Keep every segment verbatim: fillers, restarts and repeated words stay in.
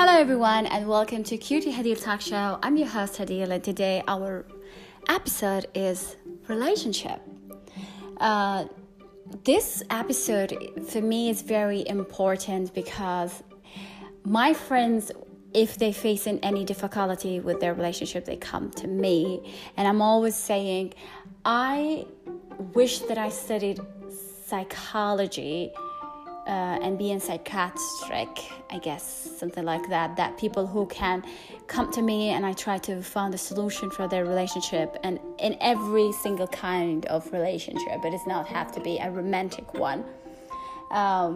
Hello everyone and welcome to Cutie Hadil Talk Show. I'm your host Hadil and today our episode is relationship. Uh, this episode for me is very important because my friends, if they face any difficulty with their relationship, they come to me and I'm always saying, I wish that I studied psychology Uh, and being psychiatric, I guess, something like that, that people who can come to me and I try to find a solution for their relationship, and in every single kind of relationship. It does not have to be a romantic one. Um,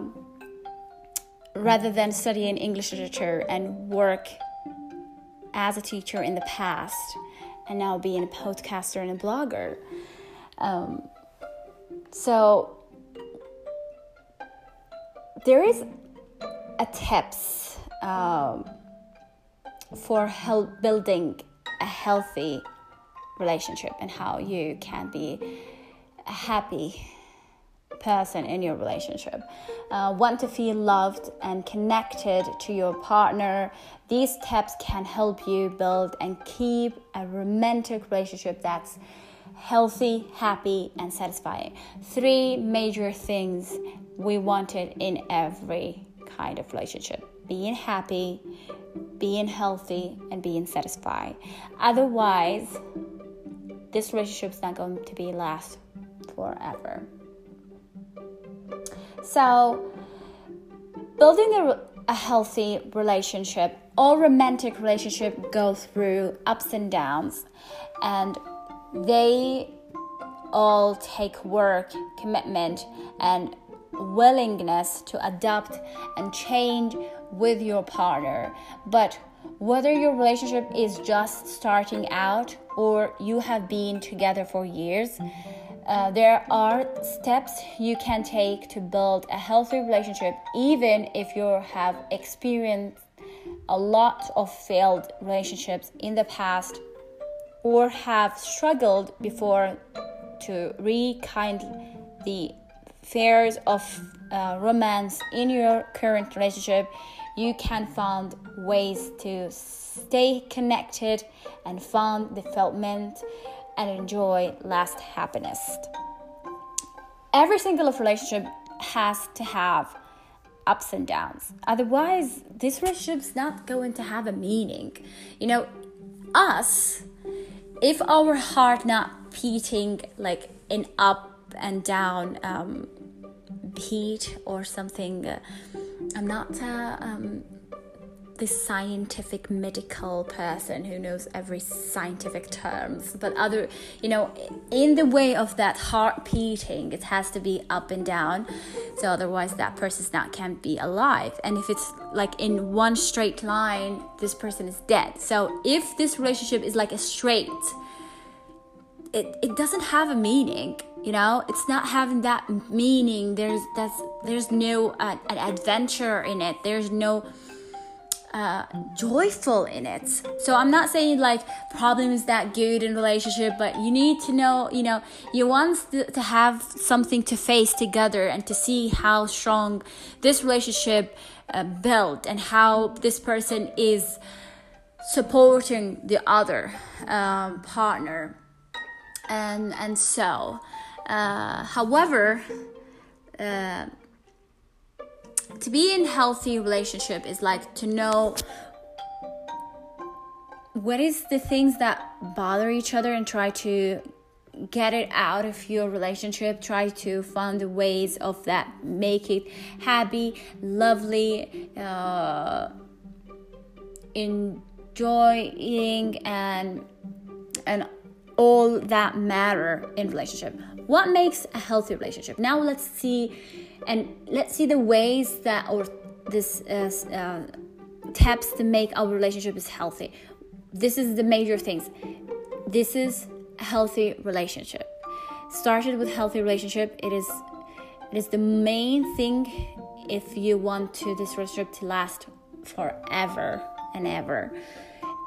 rather than studying English literature and work as a teacher in the past and now being a podcaster and a blogger. Um, so... There is a tips um, for help building a healthy relationship and how you can be a happy person in your relationship. Uh, want to feel loved and connected to your partner. These tips can help you build and keep a romantic relationship that's healthy, happy, and satisfying. Three major things we wanted in every kind of relationship: being happy, being healthy, and being satisfied. Otherwise, this relationship is not going to be last forever. So, building a, a healthy relationship or romantic relationship goes through ups and downs, and they all take work, commitment, and willingness to adapt and change with your partner. But whether your relationship is just starting out or you have been together for years, uh, there are steps you can take to build a healthy relationship, even if you have experienced a lot of failed relationships in the past or have struggled before to rekindle the fires of uh, romance in your current relationship. You can find ways to stay connected and find development and enjoy last happiness. Every single relationship has to have ups and downs. Otherwise, this relationship's not going to have a meaning. You know, us... If our heart not beating like an up and down um, beat or something, uh, I'm not uh, um, this scientific medical person who knows every scientific terms, but other, you know, in the way of that heart beating, it has to be up and down. So otherwise that person not can be alive. And if it's like in one straight line, this person is dead. So if this relationship is like a straight, it, it doesn't have a meaning, you know, it's not having that meaning. There's, that's, there's no uh, an adventure in it. There's no uh, joyful in it. So I'm not saying like problem is that good in relationship, but you need to know, you know, you want to have something to face together and to see how strong this relationship uh, built and how this person is supporting the other um, partner. And, and so, uh, however, uh, to be in healthy relationship is like to know what is the things that bother each other and try to get it out of your relationship. Try to find the ways of that make it happy, lovely, uh, enjoying, and and all that matter in relationship. What makes a healthy relationship? Now let's see. And let's see the ways that, or this uh, uh, tips to make our relationship is healthy. This is the major things. This is a healthy relationship. Started with healthy relationship. It is, it is the main thing if you want to this relationship to last forever and ever.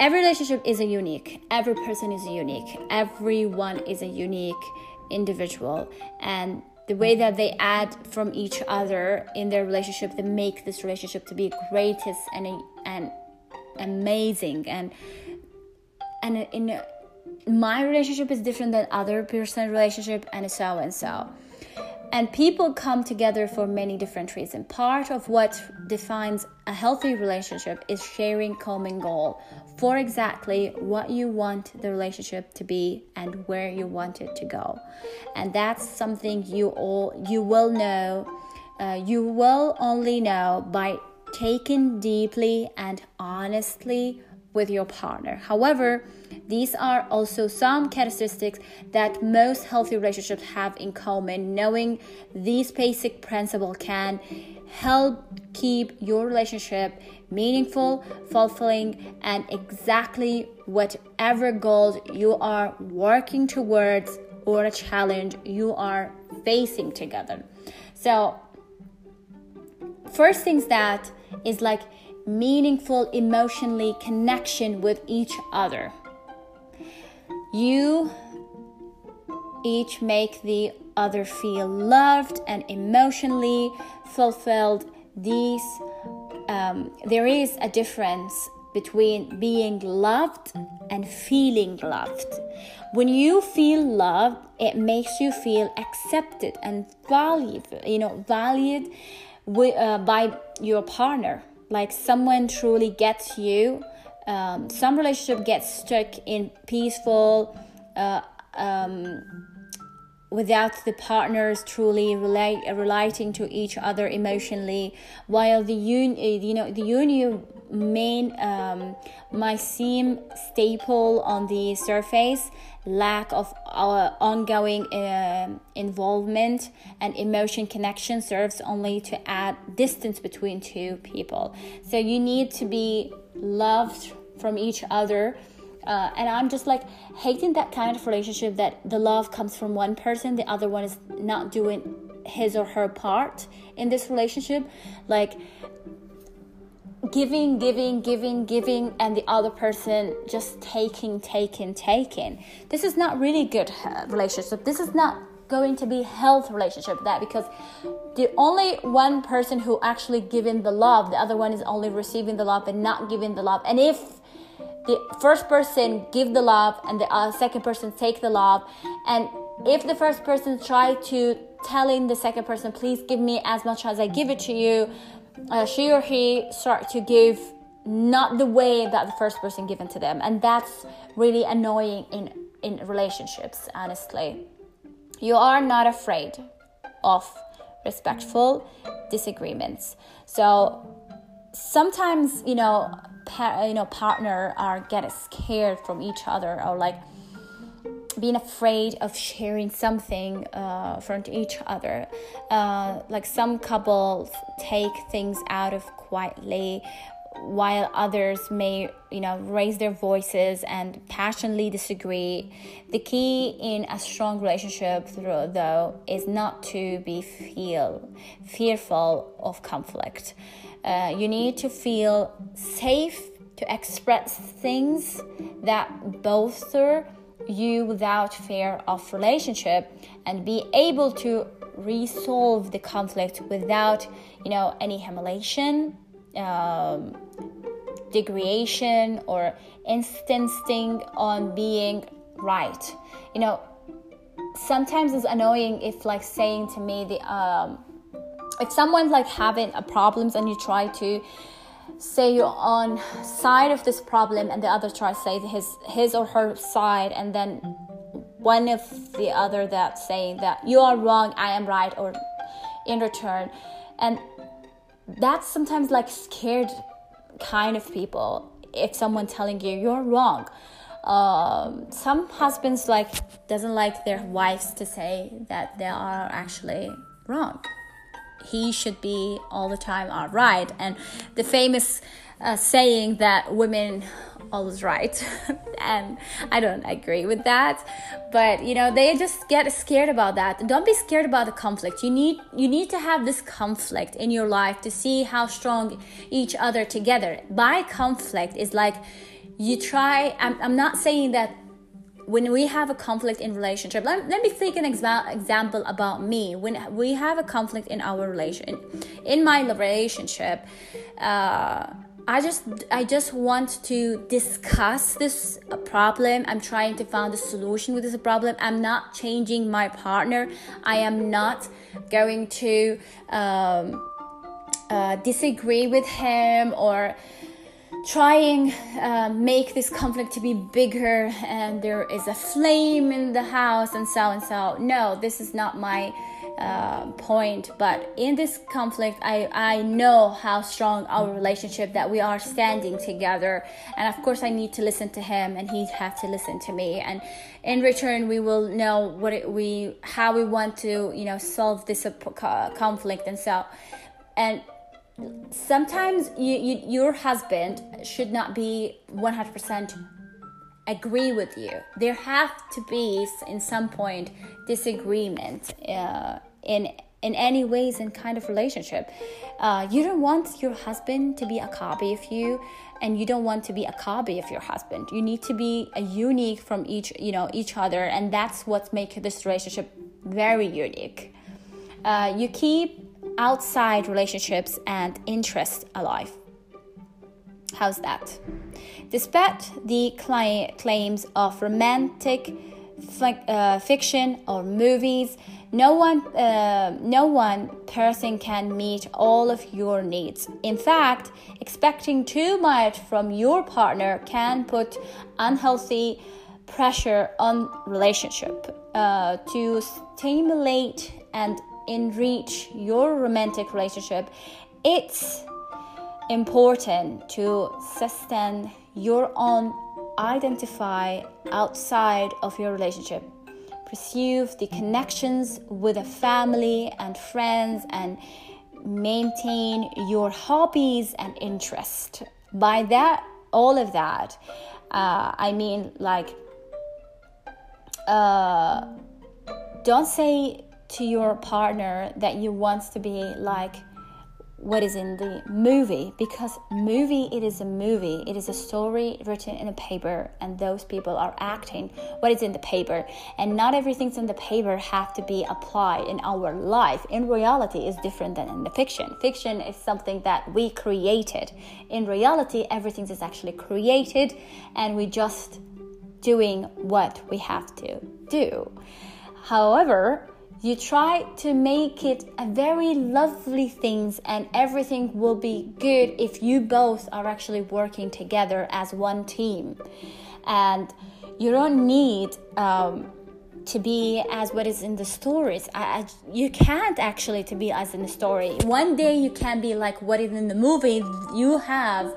Every relationship is a unique. Every person is unique. Everyone is a unique individual, and the way that they add from each other in their relationship, they make this relationship to be greatest and and amazing. And and in my relationship is different than other person's relationship, and so and so. And people come together for many different reasons. Part of what defines a healthy relationship is sharing common goal for exactly what you want the relationship to be and where you want it to go. And that's something you all you will know, uh, you will only know by taking deeply and honestly with your partner. However, these are also some characteristics that most healthy relationships have in common. Knowing these basic principles can help keep your relationship meaningful, fulfilling, and exactly whatever goals you are working towards or a challenge you are facing together. So, first things that is like meaningful emotionally connection with each other. You each make the other feel loved and emotionally fulfilled. These, um, there is a difference between being loved and feeling loved. When you feel loved, it makes you feel accepted and valued, you know, valued with, uh, by your partner. Like someone truly gets you. Um, some relationship gets stuck in peaceful, uh, um, without the partners truly relate, relating to each other emotionally. While the un, you know, the union main um, might seem staple on the surface, lack of our ongoing uh, involvement and emotion connection serves only to add distance between two people. So you need to be loved from each other. Uh, and I'm just like hating that kind of relationship that the love comes from one person, the other one is not doing his or her part in this relationship. Like giving, giving, giving, giving, and the other person just taking, taking, taking. This is not really good relationship. This is not going to be health relationship, that because the only one person who actually giving the love, the other one is only receiving the love and not giving the love. And if the first person give the love and the uh, second person take the love, and if the first person try to telling the second person, please give me as much as I give it to you, Uh, she or he start to give not the way that the first person given to them, and that's really annoying in in relationships. Honestly, you are not afraid of respectful disagreements. So sometimes you know par- you know partner are getting scared from each other, or like being afraid of sharing something uh, from each other. Uh, like some couples take things out of quietly, while others may, you know, raise their voices and passionately disagree. The key in a strong relationship, though, is not to be feel fearful of conflict. Uh, you need to feel safe to express things that bolster you without fear of relationship, and be able to resolve the conflict without, you know, any humiliation, um, degradation, or insisting on being right. You know, sometimes it's annoying if, like, saying to me the um, if someone's like having a problems and you try to say you're on side of this problem and the other tries say his his or her side, and then one of the other that saying that you are wrong, I am right, or in return. And that's sometimes like scared kind of people, if someone telling you you're wrong. Um, some husbands like doesn't like their wives to say that they are actually wrong. He should be all the time are right, and the famous uh, saying that women always right. And I don't agree with that, but you know, they just get scared about that. Don't be scared about the conflict. You need you need to have this conflict in your life to see how strong each other together. By conflict is like you try. I'm I'm not saying that. When we have a conflict in relationship, let, let me take an exa- example about me. When we have a conflict in our relation, in my relationship, uh, I just I just want to discuss this problem. I'm trying to find a solution with this problem. I'm not changing my partner. I am not going to um, uh, disagree with him or trying uh, make this conflict to be bigger and there is a flame in the house and so and so. No, this is not my uh, point. But in this conflict, I, I know how strong our relationship that we are standing together. And of course, I need to listen to him and he has to listen to me. And in return, we will know what it, we how we want to, you know, solve this conflict and so and. Sometimes you, you, your husband should not be one hundred percent agree with you. There have to be, in some point, disagreement uh, in in any ways and kind of relationship. Uh, you don't want your husband to be a copy of you, and you don't want to be a copy of your husband. You need to be a unique from each, you know, each other, and that's what makes this relationship very unique. Uh, you keep outside relationships and interests alive. How's that? Despite the cli- claims of romantic f- uh, fiction or movies, no one, uh, no one person can meet all of your needs. In fact, expecting too much from your partner can put unhealthy pressure on relationship uh, to stimulate and enrich your romantic relationship. It's important to sustain your own identity outside of your relationship. Pursue the connections with a family and friends and maintain your hobbies and interests. By that, all of that, uh, I mean like, uh, don't say to your partner that you want to be like what is in the movie, because movie it is a movie it is a story written in a paper, and those people are acting what is in the paper, and not everything's in the paper have to be applied in our life. In reality is different than in the fiction. Fiction is something that we created. In reality, everything is actually created, and we just doing what we have to do. However, you try to make it a very lovely things, and everything will be good if you both are actually working together as one team. And you don't need um, to be as what is in the stories. I, I, you can't actually to be as in the story. One day you can be like what is in the movie. You have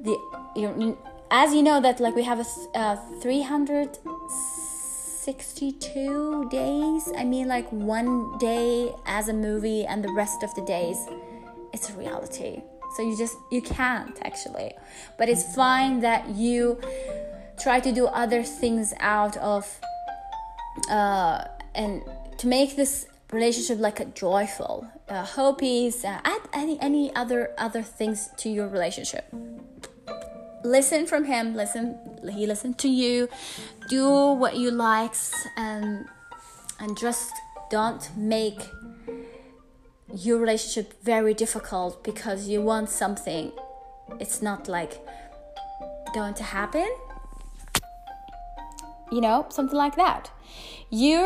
the you, as you know that like we have a, a three hundred. sixty-two days. I mean like one day as a movie and the rest of the days it's a reality. So you just you can't actually. But it's fine that you try to do other things out of uh and to make this relationship like a joyful uh, hobbies, uh, add any any other other things to your relationship. Listen from him, listen he listened to you, do what you likes, and and just don't make your relationship very difficult because you want something. It's not like going to happen, you know, something like that. You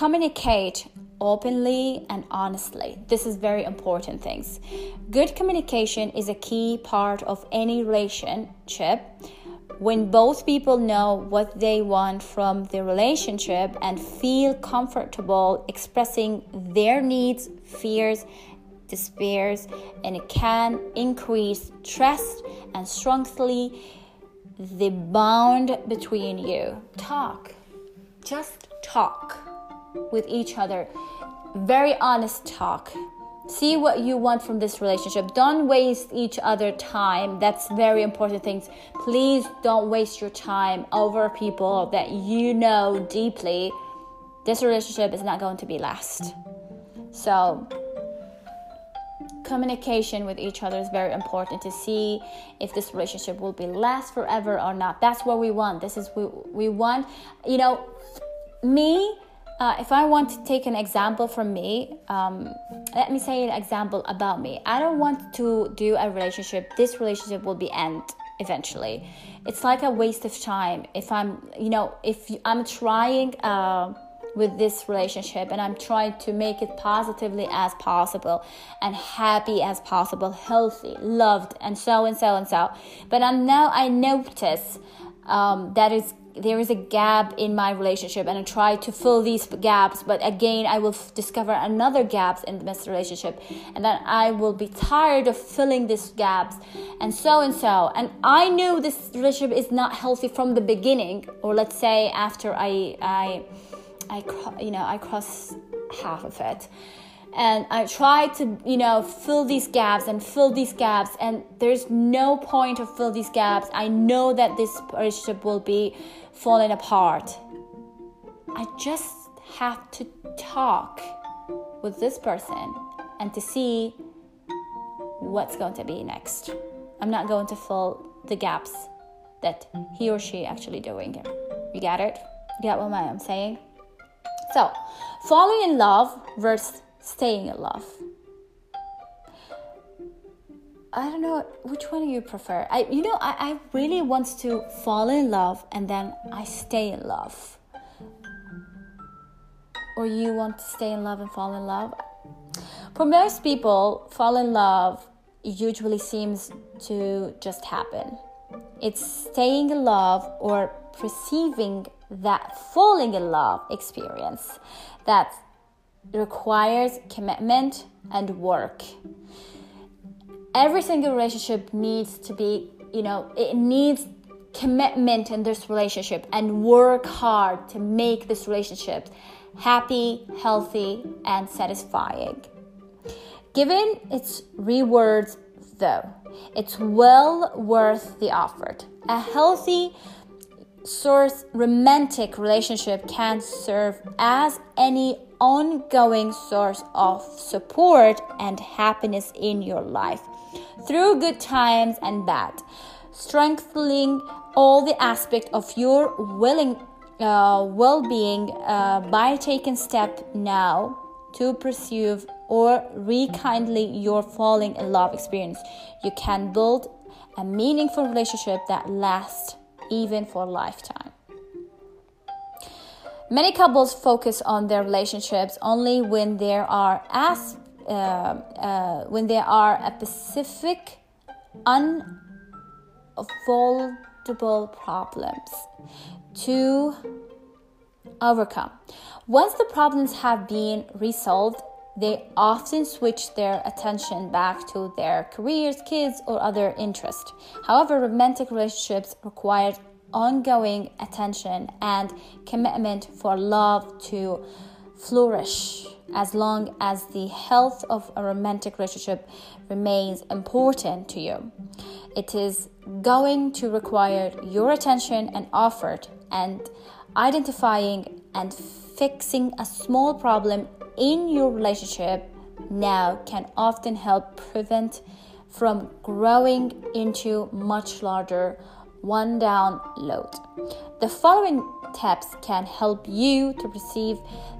communicate openly and honestly. This is very important things. Good communication is a key part of any relationship. When both people know what they want from their relationship and feel comfortable expressing their needs, fears, despairs, and it can increase trust and strengthen the bond between you. Talk. Just talk with each other. Very honest talk. See what you want from this relationship. Don't waste each other time. That's very important things. Please don't waste your time over people that you know deeply this relationship is not going to be last. So communication with each other is very important to see if this relationship will be last forever or not. That's what we want. This is we we want, you know, me Uh, if I want to take an example from me, um, let me say an example about me. I don't want to do a relationship. This relationship will be end eventually. It's like a waste of time. If I'm, you know, if I'm trying uh, with this relationship and I'm trying to make it positively as possible and happy as possible, healthy, loved, and so and so and so. But I'm now I notice um, that it's there is a gap in my relationship, and I try to fill these gaps, but again I will f- discover another gaps in this relationship, and then I will be tired of filling these gaps and so and so. And I knew this relationship is not healthy from the beginning, or let's say after I I I you know I cross half of it, and I try to you know fill these gaps and fill these gaps, and there's no point of fill these gaps. I know that this relationship will be falling apart. I just have to talk with this person and to see what's going to be next. I'm not going to fill the gaps that he or she actually doing. You got it? You got what I'm saying? So, falling in love versus staying in love. I don't know which one you prefer. I, you know, I, I really want to fall in love and then I stay in love. Or you want to stay in love and fall in love? For most people, fall in love usually seems to just happen. It's staying in love or perceiving that falling in love experience that requires commitment and work. Every single relationship needs to be, you know, it needs commitment in this relationship and work hard to make this relationship happy, healthy, and satisfying. Given its rewards, though, it's well worth the effort. A healthy source romantic relationship can serve as any ongoing source of support and happiness in your life through good times and bad, strengthening all the aspects of your willing uh, well-being uh, by taking step now to pursue or rekindle your falling in love experience. You can build a meaningful relationship that lasts even for a lifetime. Many couples focus on their relationships only when there are as uh, uh, when there are a specific unavoidable problems to overcome. Once the problems have been resolved, they often switch their attention back to their careers, kids, or other interests. However, romantic relationships require ongoing attention and commitment for love to flourish. As long as the health of a romantic relationship remains important to you, it is going to require your attention and effort, and identifying and fixing a small problem in your relationship now can often help prevent from growing into much larger one down load. The following tips can help you to perceive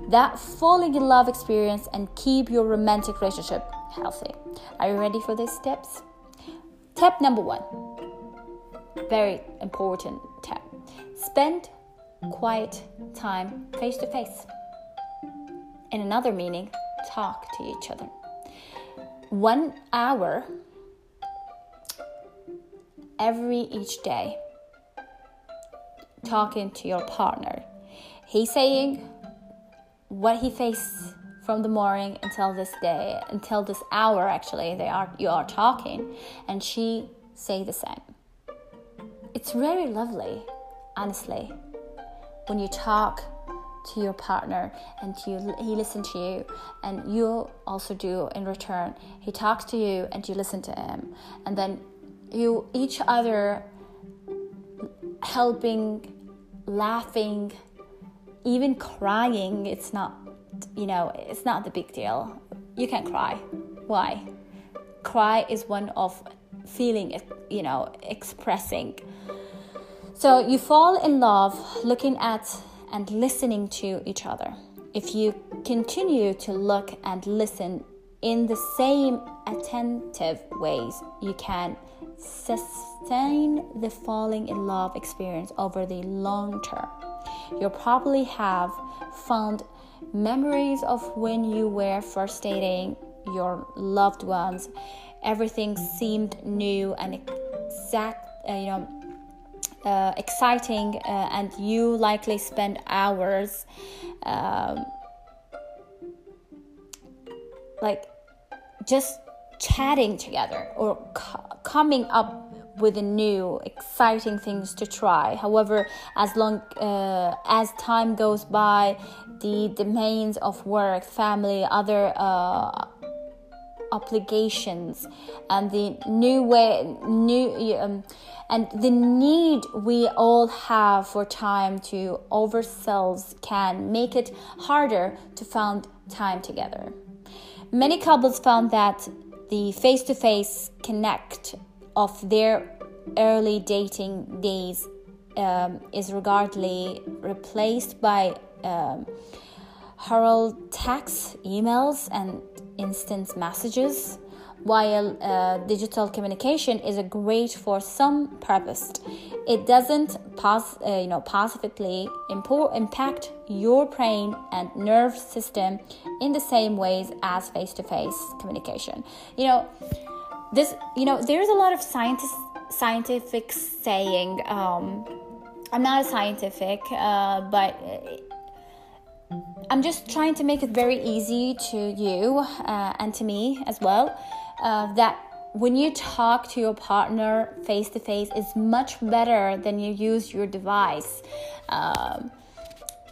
that falling in love experience and keep your romantic relationship healthy. Are you ready for these tips? Tip number one, very important tip. Spend quiet time face to face. In another meaning, talk to each other. One hour every each day talking to your partner. He's saying what he faced from the morning until this day, until this hour actually, they are you are talking, and she say the same. It's very lovely, honestly, when you talk to your partner and to you, he listens to you, and you also do in return. He talks to you and you listen to him, and then you each other helping, laughing, even crying. It's not, you know, it's not the big deal. You can cry. Why? Cry is one of feeling, you know, expressing. So you fall in love looking at and listening to each other. If you continue to look and listen in the same attentive ways, you can sustain the falling in love experience over the long term. You'll probably have found memories of when you were first dating your loved ones. Everything seemed new and exact, uh, you know, uh, exciting, uh, and you likely spent hours, um, like, just chatting together or co- coming up with new, exciting things to try. However, as long uh, as time goes by, the domains of work, family, other uh, obligations, and the new way, new um, and the need we all have for time to ourselves can make it harder to find time together. Many couples found that the face-to-face connect of their early dating days um, is regardless replaced by um, oral texts, emails, and instant messages. While uh, digital communication is a great for some purpose, it doesn't pos- uh, you know, positively impo- impact your brain and nerve system in the same ways as face-to-face communication. You know, this. You know, there's a lot of scientists, scientific saying. Um, I'm not a scientific, uh, but. I'm just trying to make it very easy to you uh, and to me as well, uh, that when you talk to your partner face to face, it's much better than you use your device, um,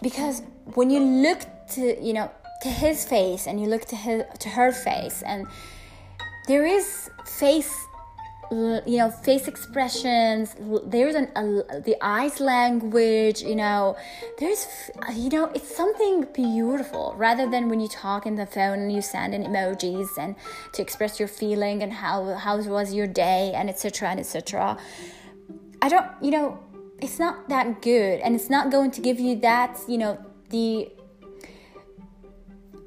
because when you look to you know to his face and you look to his, to her face, and there is face you know face expressions, there's an uh, the eyes language, you know there's you know it's something beautiful, rather than when you talk in the phone and you send in emojis and to express your feeling and how how was your day and etc and etc. I don't you know it's not that good, and it's not going to give you that you know the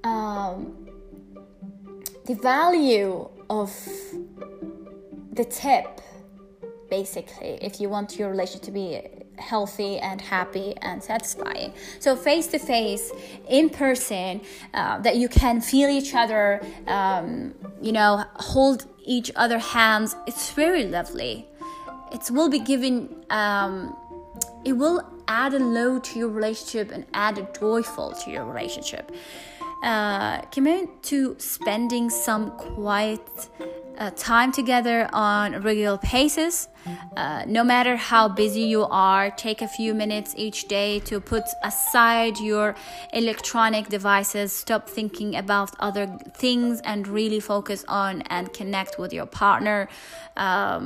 um the value of the tip, basically, if you want your relationship to be healthy and happy and satisfying. So face-to-face, in person, uh, that you can feel each other, um, you know, hold each other hands. It's very lovely. It will be given, um, it will add a load to your relationship and add a joyful to your relationship. Uh, commit to spending some quiet Uh, time together on a regular basis. Uh, no matter how busy you are, take a few minutes each day to put aside your electronic devices, stop thinking about other things, and really focus on and connect with your partner. Um,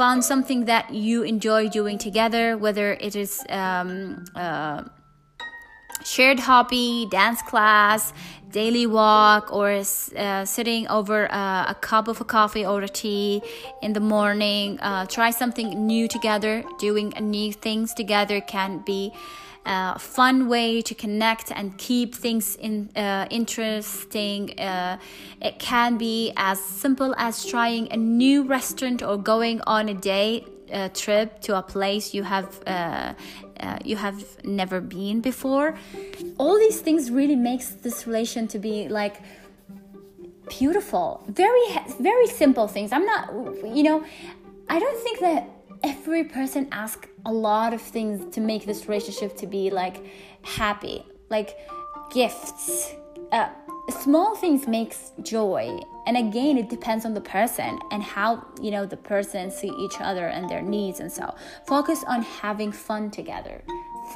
find something that you enjoy doing together, whether it is um, uh, shared hobby, dance class, daily walk, or uh, sitting over uh, a cup of a coffee or a tea in the morning. Uh, try something new together. Doing new things together can be uh, a fun way to connect and keep things in, uh, interesting. Uh, it can be as simple as trying a new restaurant or going on a day uh, trip to a place you have uh, Uh, you have never been before. All these things really makes this relation to be like beautiful. Very, very simple things. I'm not, you know, I don't think that every person asks a lot of things to make this relationship to be like happy, like gifts. Uh, small things makes joy. And again, it depends on the person and how, you know, the person see each other and their needs and so. Focus on having fun together.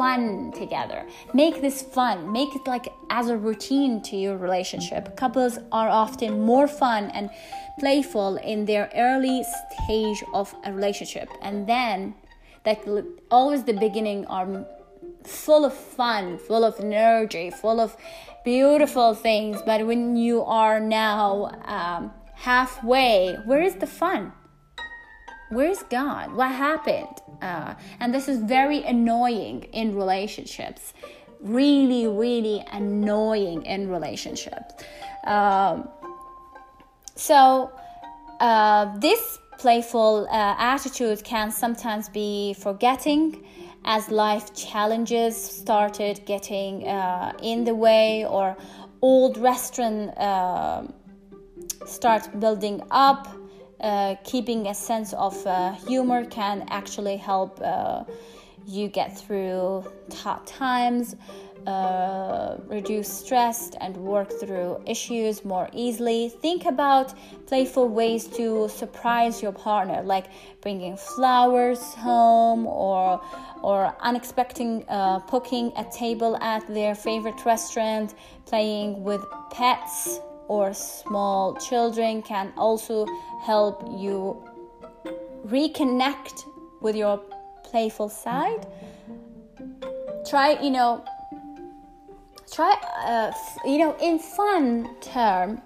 Fun together. Make this fun. Make it like as a routine to your relationship. Couples are often more fun and playful in their early stage of a relationship. And then, like, always the beginning are full of fun, full of energy, full of beautiful things. But when you are now um, halfway, where is the fun? Where is God? What happened? Uh, and this is very annoying in relationships. really, really annoying in relationships. Um, so uh, this playful uh, attitude can sometimes be forgetting as life challenges started getting uh, in the way, or old restaurant uh, start building up. Uh, keeping a sense of uh, humor can actually help uh, you get through tough times, uh, reduce stress, and work through issues more easily. Think about playful ways to surprise your partner, like bringing flowers home or or unexpected uh, poking a table at their favorite restaurant. Playing with pets or small children can also help you reconnect with your playful side. Try, you know, try, uh, you know, in fun term,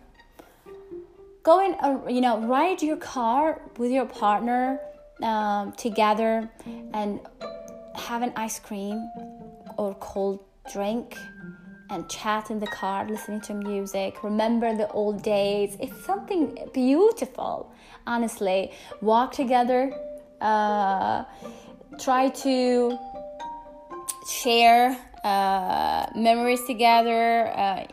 go in, a, you know, ride your car with your partner um, together and have an ice cream or cold drink and chat in the car, listening to music, remember the old days. It's something beautiful, honestly. Walk together, uh, try to share uh, memories together, uh,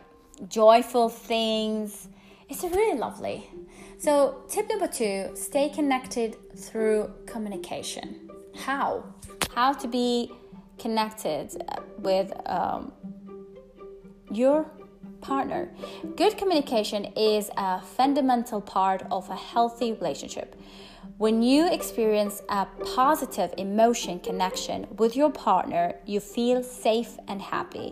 joyful things. It's really lovely. So tip number two, stay connected through communication. How? How to be connected with um, your partner. Good communication is a fundamental part of a healthy relationship. When you experience a positive emotion connection with your partner, you feel safe and happy.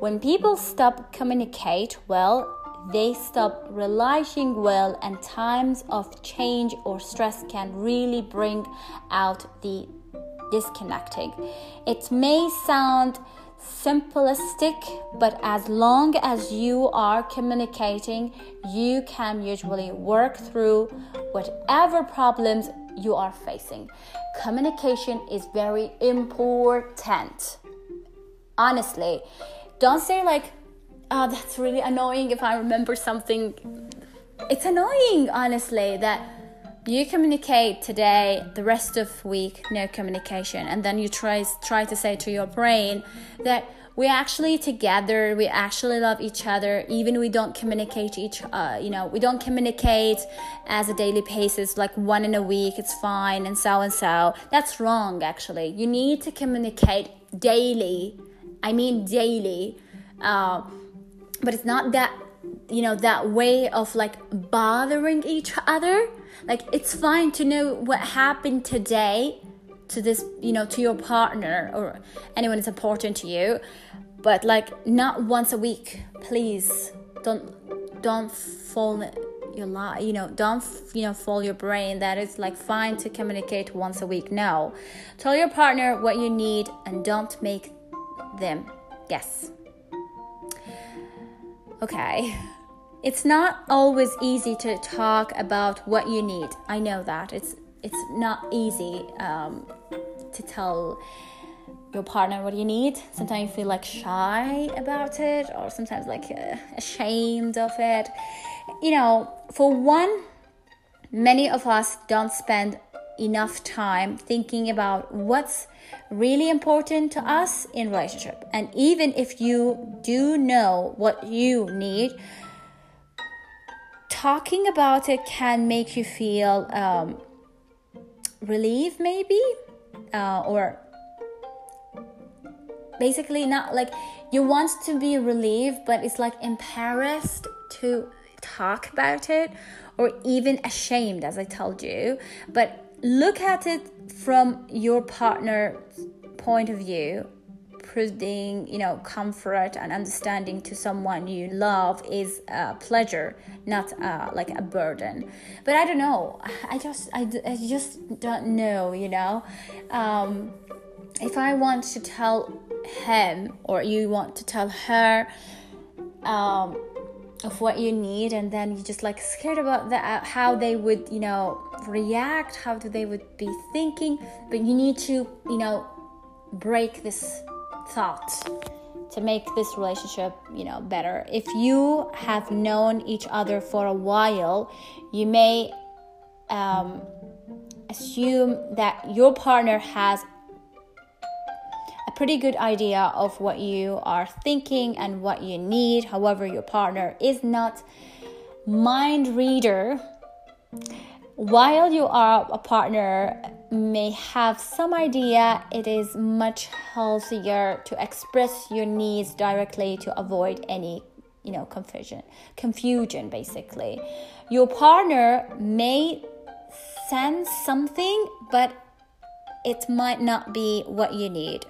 When people stop communicate well, they stop relying well, and times of change or stress can really bring out the disconnecting. It may sound simplistic, but as long as you are communicating, you can usually work through whatever problems you are facing. Communication is very important. Honestly, don't say like, oh, that's really annoying if I remember something. It's annoying, honestly, that you communicate today, the rest of week, no communication. And then you try, try to say to your brain that we're actually together, we actually love each other, even we don't communicate each, uh, you know, we don't communicate as a daily basis, like one in a week, it's fine, and so and so. That's wrong, actually. You need to communicate daily. I mean daily. Uh, but it's not that, you know, that way of like bothering each other. Like, it's fine to know what happened today to this, you know, to your partner or anyone that's important to you, but like not once a week, please. Don't, don't fall your lie, you know, don't, you know, fall your brain that it's like fine to communicate once a week. No, tell your partner what you need and don't make them guess. Okay. It's not always easy to talk about what you need. I know that. It's it's not easy um, to tell your partner what you need. Sometimes you feel like shy about it, or sometimes like uh, ashamed of it. You know, for one, many of us don't spend enough time thinking about what's really important to us in relationship. And even if you do know what you need, talking about it can make you feel um, relieved, maybe, uh, or basically not like you want to be relieved, but it's like embarrassed to talk about it, or even ashamed, as I told you. But look at it from your partner's point of view. Providing, you know, comfort and understanding to someone you love is a pleasure, not uh, like a burden. But I don't know. I just, I, I just don't know. You know, um, if I want to tell him or you want to tell her um, of what you need, and then you're just like scared about that, how they would, you know, react, how do they would be thinking. But you need to, you know, break this thought to make this relationship, you know, better. If you have known each other for a while, you may um, assume that your partner has a pretty good idea of what you are thinking and what you need. However, your partner is not mind reader. While you are a partner may have some idea, it is much healthier to express your needs directly to avoid any, you know, confusion. Confusion, basically. Your partner may sense something, but it might not be what you need.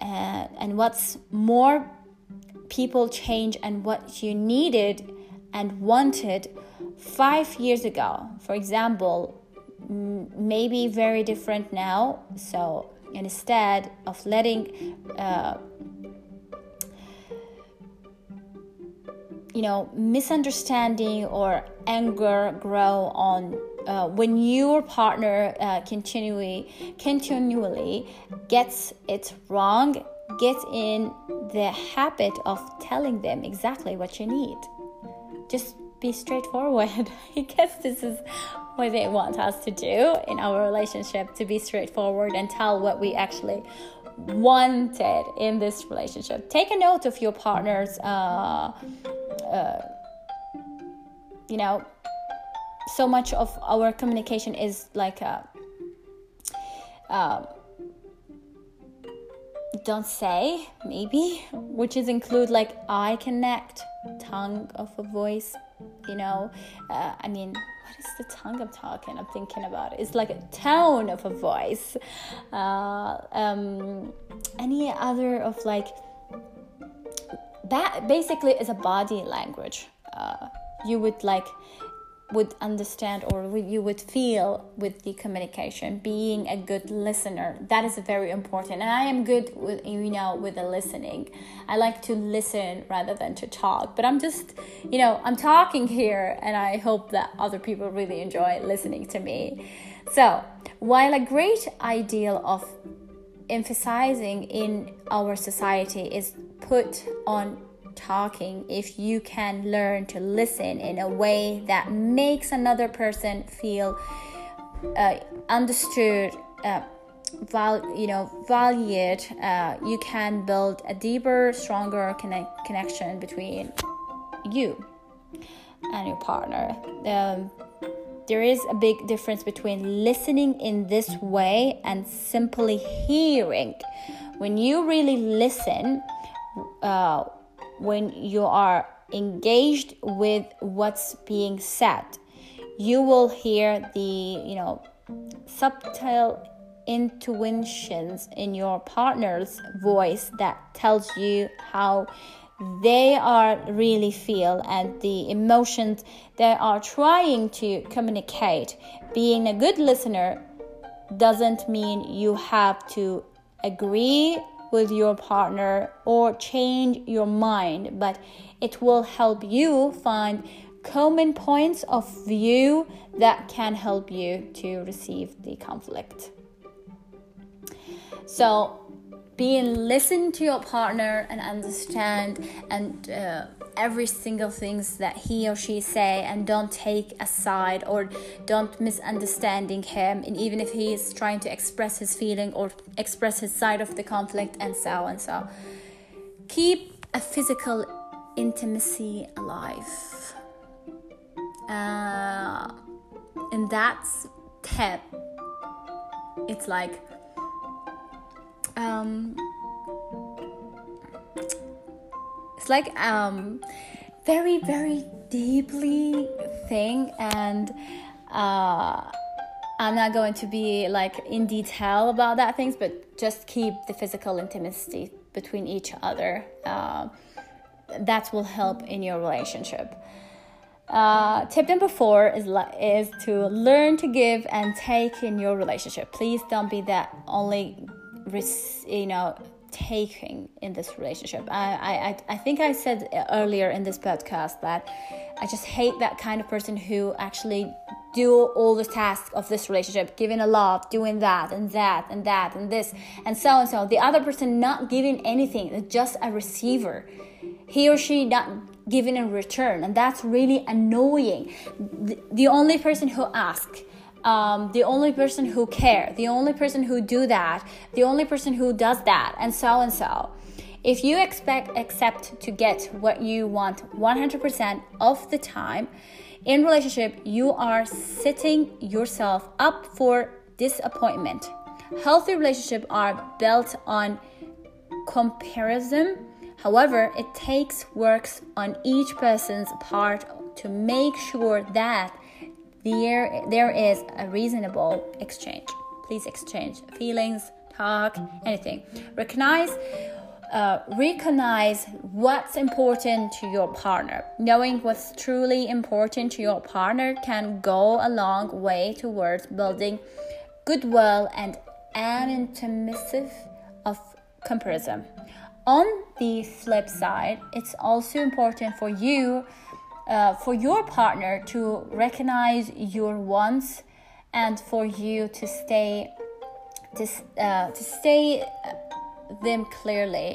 Uh, and what's more, people change, and what you needed and wanted five years ago, for example, may be very different now. So instead of letting uh, you know, misunderstanding or anger grow on uh, when your partner uh, continually continually gets it wrong, get in the habit of telling them exactly what you need. Just be straightforward. I guess this is what they want us to do in our relationship, to be straightforward and tell what we actually wanted in this relationship. Take a note of your partner's, uh, uh, you know, so much of our communication is like a, uh, don't say, maybe, which is include like eye connect, tongue of a voice, you know, uh, I mean, what is the tongue I'm talking, I'm thinking about it. It's like a tone of a voice, uh, um, any other of like, that basically is a body language, uh, you would like, would understand or you would feel with the communication. Being a good listener, that is very important. And I am good with, you know, with the listening. I like to listen rather than to talk, but I'm just, you know, I'm talking here and I hope that other people really enjoy listening to me. So while a great ideal of emphasizing in our society is put on talking, if you can learn to listen in a way that makes another person feel uh, understood, uh, val- you know, valued, uh, you can build a deeper, stronger connect- connection between you and your partner. Um, there is a big difference between listening in this way and simply hearing. When you really listen, uh, when you are engaged with what's being said, you will hear the, you know, subtle intuitions in your partner's voice that tells you how they are really feel and the emotions they are trying to communicate. Being a good listener doesn't mean you have to agree with your partner or change your mind, but it will help you find common points of view that can help you to receive the conflict. So being listen to your partner and understand and uh, every single things that he or she say, and don't take a side or don't misunderstanding him, and even if he is trying to express his feeling or express his side of the conflict and so and so. Keep a physical intimacy alive, uh, and that's tip. It's like um it's like um very very deeply thing, and uh I'm not going to be like in detail about that things, but just keep the physical intimacy between each other. Uh, that will help in your relationship. Uh, tip number four is is to learn to give and take in your relationship. Please don't be that only, you know, taking in this relationship. I, I I think I said earlier in this podcast that I just hate that kind of person who actually do all the tasks of this relationship, giving a love, doing that and that and that and this and so and so. The other person not giving anything, just a receiver. He or she not giving in return, and that's really annoying. The, the only person who asks, um, the only person who cares, the only person who do that, the only person who does that, and so and so. If you expect accept to get what you want one hundred percent of the time in relationship, you are setting yourself up for disappointment. Healthy relationships are built on comparison. However, it takes work on each person's part to make sure that there, there is a reasonable exchange. Please exchange feelings, talk, anything. Recognize Uh, recognize what's important to your partner. Knowing what's truly important to your partner can go a long way towards building goodwill and antithesis of comparison. On the flip side, it's also important for you, uh, for your partner to recognize your wants, and for you to stay, to, uh, to stay. Uh, them clearly.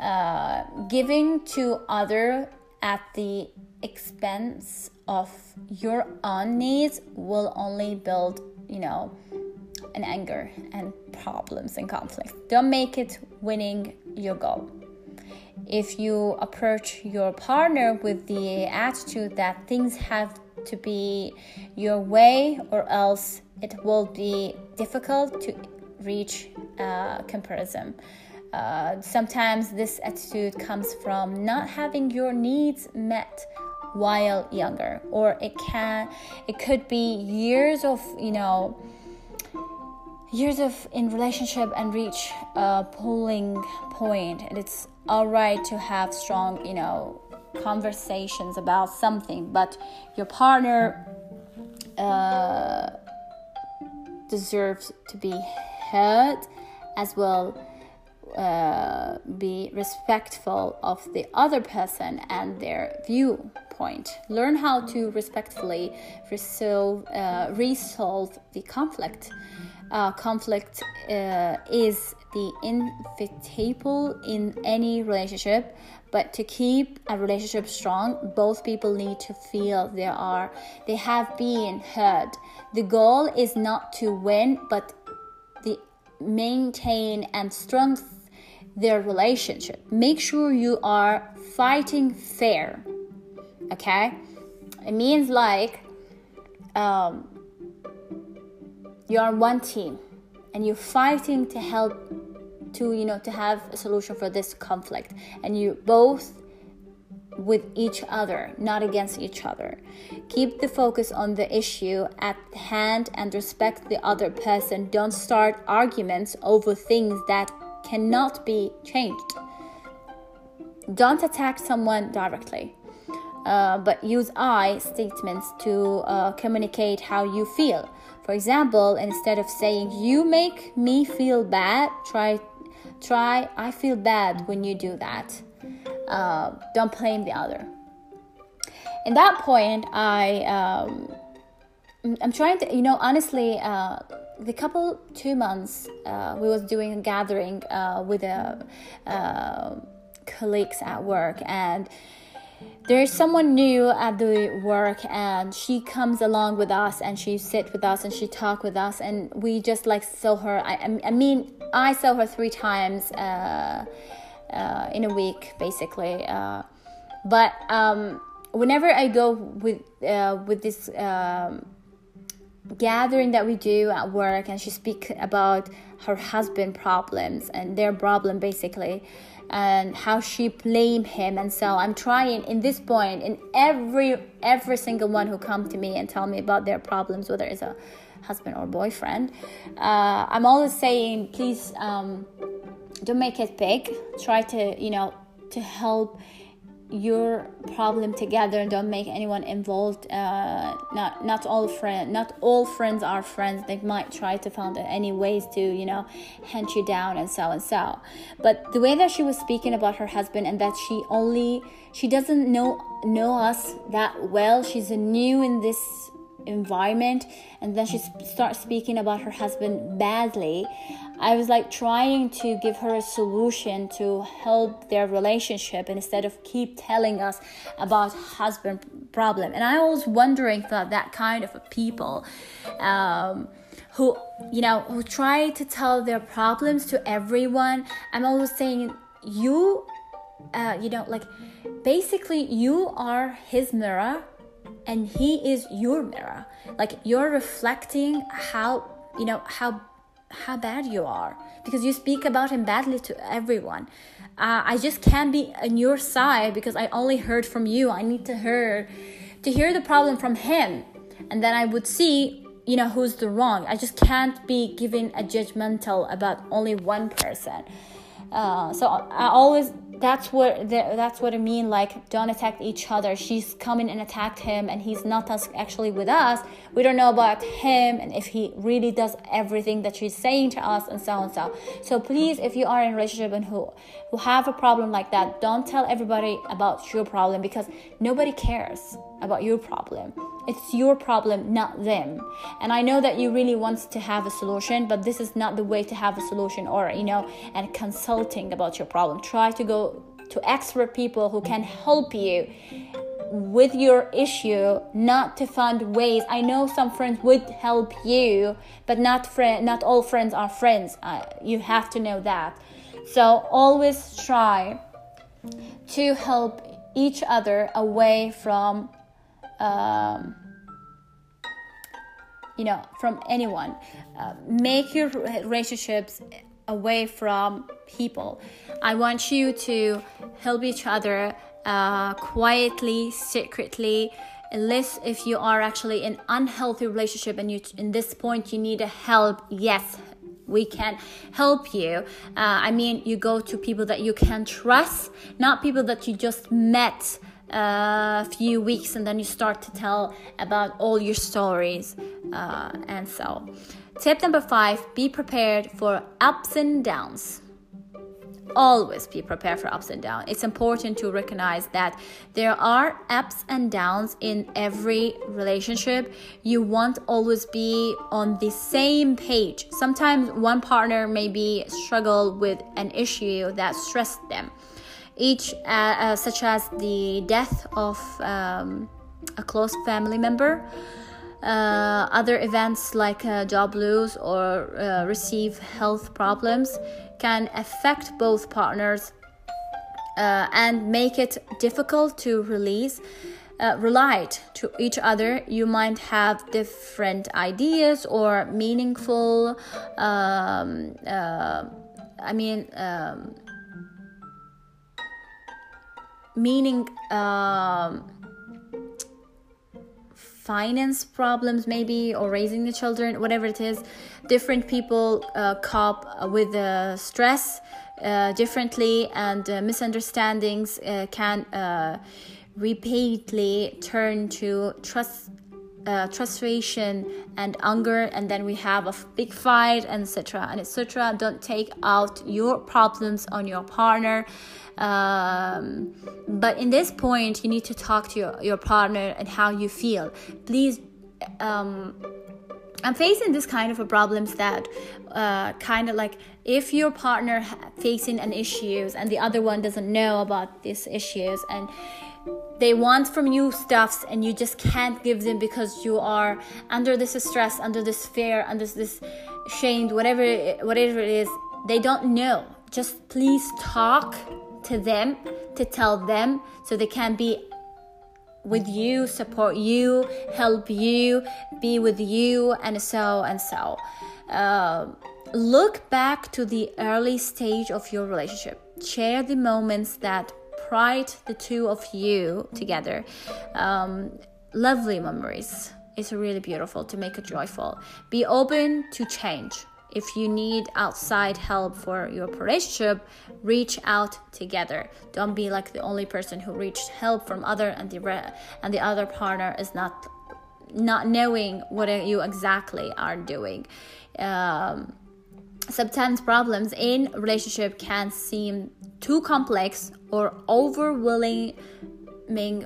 Uh, giving to other at the expense of your own needs will only build, you know, an anger and problems and conflict. Don't make it winning your goal. If you approach your partner with the attitude that things have to be your way or else it will be difficult to reach uh, comparison. Uh, sometimes this attitude comes from not having your needs met while younger, or it can, it could be years of, you know, years of in relationship and reach a pulling point. And it's all right to have strong, you know, conversations about something, but your partner uh, deserves to be heard as well. Uh, be respectful of the other person and their viewpoint. Learn how to respectfully resolve, uh, resolve the conflict. Uh, conflict uh, is the inevitable in any relationship, but to keep a relationship strong, both people need to feel they are, they have been heard. The goal is not to win, but maintain and strengthen their relationship. Make sure you are fighting fair. Okay, it means like um, you are one team and you're fighting to help to you know to have a solution for this conflict, and you both with each other, not against each other. Keep the focus on the issue at hand and respect the other person. Don't start arguments over things that cannot be changed. Don't attack someone directly, uh, but use I statements to uh, communicate how you feel. For example, instead of saying, "You make me feel bad," try, try, "I feel bad when you do that." Uh, don't blame the other. In that point, I, um, I'm trying to, you know, honestly, uh, the couple two months, uh, we was doing a gathering uh, with a, uh, colleagues at work, and there is someone new at the work, and she comes along with us, and she sit with us, and she talk with us, and we just like saw her. I, I mean, I saw her three times. Uh, Uh, in a week, basically. Uh, but um, whenever I go with uh, with this um, gathering that we do at work, and she speak about her husband problems and their problem, basically, and how she blame him, and so I'm trying in this point, in every every single one who come to me and tell me about their problems, whether it's a husband or boyfriend, uh, I'm always saying, please. Um, Don't make it big. Try to, you know, to help your problem together. Don't make anyone involved. Uh, not not all friend, not all friends are friends. They might try to find any ways to, you know, hunt you down and so and so. But the way that she was speaking about her husband, and that she only she doesn't know know us that well. She's new in this environment, and then she sp- starts speaking about her husband badly. I was like trying to give her a solution to help their relationship instead of keep telling us about husband problem. And I was wondering that that kind of people um who you know who try to tell their problems to everyone, I'm always saying, you uh you know like basically you are his mirror and he is your mirror. Like, you're reflecting how you know how how bad you are, because you speak about him badly to everyone. uh, I just can't be on your side because I only heard from you. I need to hear to hear the problem from him, and then I would see you know who's the wrong. I just can't be giving a judgmental about only one person. Uh, so I always that's what that's what I mean, like, don't attack each other. She's coming and attacked him, and he's not actually with us. We don't know about him and if he really does everything that she's saying to us, and so on and so. So please, if you are in a relationship and who who have a problem like that, don't tell everybody about your problem, because nobody cares about your problem. It's your problem, not them. And I know that you really want to have a solution, but this is not the way to have a solution, or you know and consulting about your problem. Try to go to expert people who can help you with your issue, not to find ways. I know some friends would help you, but not friend not all friends are friends. Uh, you have to know that. So always try to help each other away from Um, you know, from anyone. Uh, make your relationships away from people. I want you to help each other uh, quietly, secretly, unless if you are actually in an unhealthy relationship and you, in this point, you need a help. Yes, we can help you. Uh, I mean, you go to people that you can trust, not people that you just met a few weeks and then you start to tell about all your stories. Uh, and so tip number five, be prepared for ups and downs. Always be prepared for ups and downs. It's important to recognize that there are ups and downs in every relationship. You won't always be on the same page. Sometimes one partner maybe struggle with an issue that stressed them, each uh, uh, such as the death of um, a close family member, uh, other events like uh, job loss or uh, receive health problems can affect both partners uh, and make it difficult to release uh, relate to each other. You might have different ideas or meaningful um, uh, I mean um, meaning um, finance problems maybe, or raising the children, whatever it is. Different people uh, cope with the uh, stress uh, differently, and uh, misunderstandings uh, can uh, repeatedly turn to trust Uh, frustration and anger, and then we have a big fight, etc and etc Don't take out your problems on your partner, um, but in this point you need to talk to your, your partner and how you feel. Please, um, I'm facing this kind of a problems that uh, kind of like, if your partner facing an issues and the other one doesn't know about these issues, and they want from you stuffs and you just can't give them because you are under this stress, under this fear, under this shamed, whatever it, whatever it is, they don't know. Just please talk to them, to tell them, so they can be with you, support you, help you, be with you, and so and so. Uh, look back to the early stage of your relationship. Share the moments that pride the two of you together. Um, lovely memories. It's really beautiful to make it joyful. Be open to change. If you need outside help for your relationship, reach out together. Don't be like the only person who reached help from other and the re- and the other partner is not not knowing what you exactly are doing. Um, Sometimes problems in relationship can seem too complex or overwhelming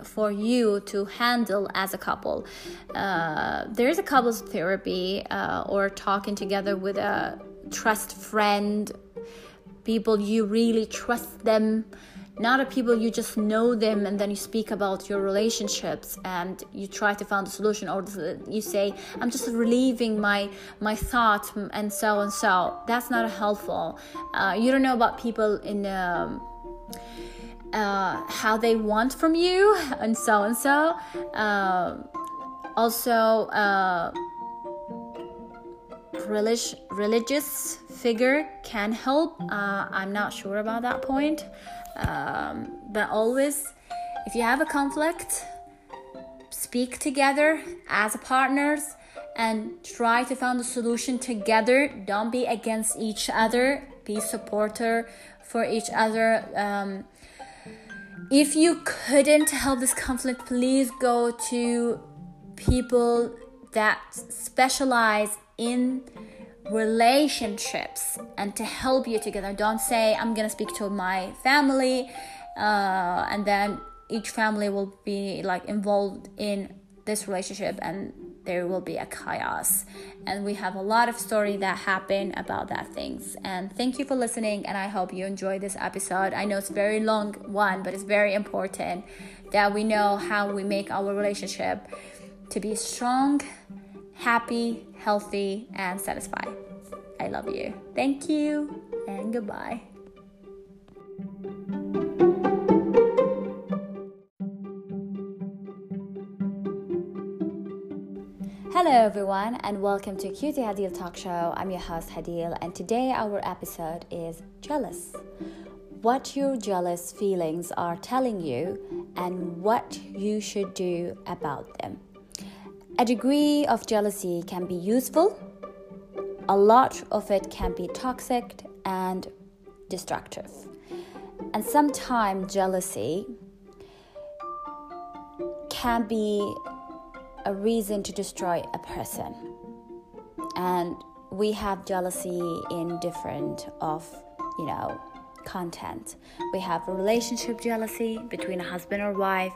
for you to handle as a couple. Uh, there is a couples therapy uh, or talking together with a trust friend, people you really trust them, not a people you just know them and then you speak about your relationships and you try to find a solution, or you say, I'm just relieving my my thought and so and so. That's not helpful. Uh, you don't know about people in um, uh, how they want from you and so and so. Uh, also, uh, religious religious figure can help. Uh, I'm not sure about that point. Um, but always, if you have a conflict, speak together as partners and try to find a solution together. Don't be against each other. Be supporter for each other. Um, if you couldn't help this conflict, please go to people that specialize in relationships and to help you together. Don't say, I'm gonna speak to my family uh and then each family will be like involved in this relationship and there will be a chaos. And we have a lot of story that happen about that things. And thank you for listening, and I hope you enjoy this episode. I know it's a very long one, but it's very important that we know how we make our relationship to be strong, happy, healthy, and satisfied. I love you. Thank you, and goodbye. Hello, everyone, and welcome to Cutie Hadil Talk Show. I'm your host, Hadil, and today our episode is jealous. What your jealous feelings are telling you, and what you should do about them. A degree of jealousy can be useful. A lot of it can be toxic and destructive. And sometimes jealousy can be a reason to destroy a person. And we have jealousy in different of, you know, content. We have relationship jealousy between a husband or wife,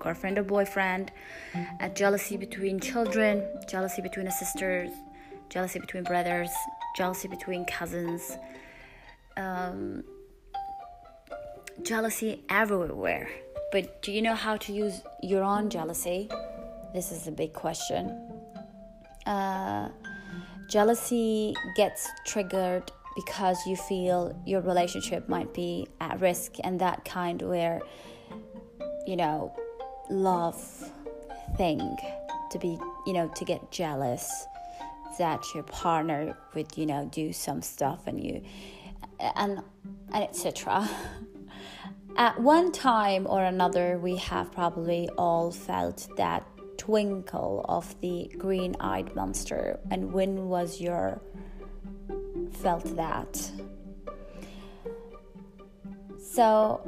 girlfriend or boyfriend, a jealousy between children, jealousy between sisters, jealousy between brothers, jealousy between cousins, um, jealousy everywhere. But do you know how to use your own jealousy? This is a big question. Uh, jealousy gets triggered because you feel your relationship might be at risk, and that kind where, you know, love thing to be, you know, to get jealous that your partner would, you know, do some stuff and you and and etc. At one time or another, we have probably all felt that twinkle of the green-eyed monster. And when was your felt that? So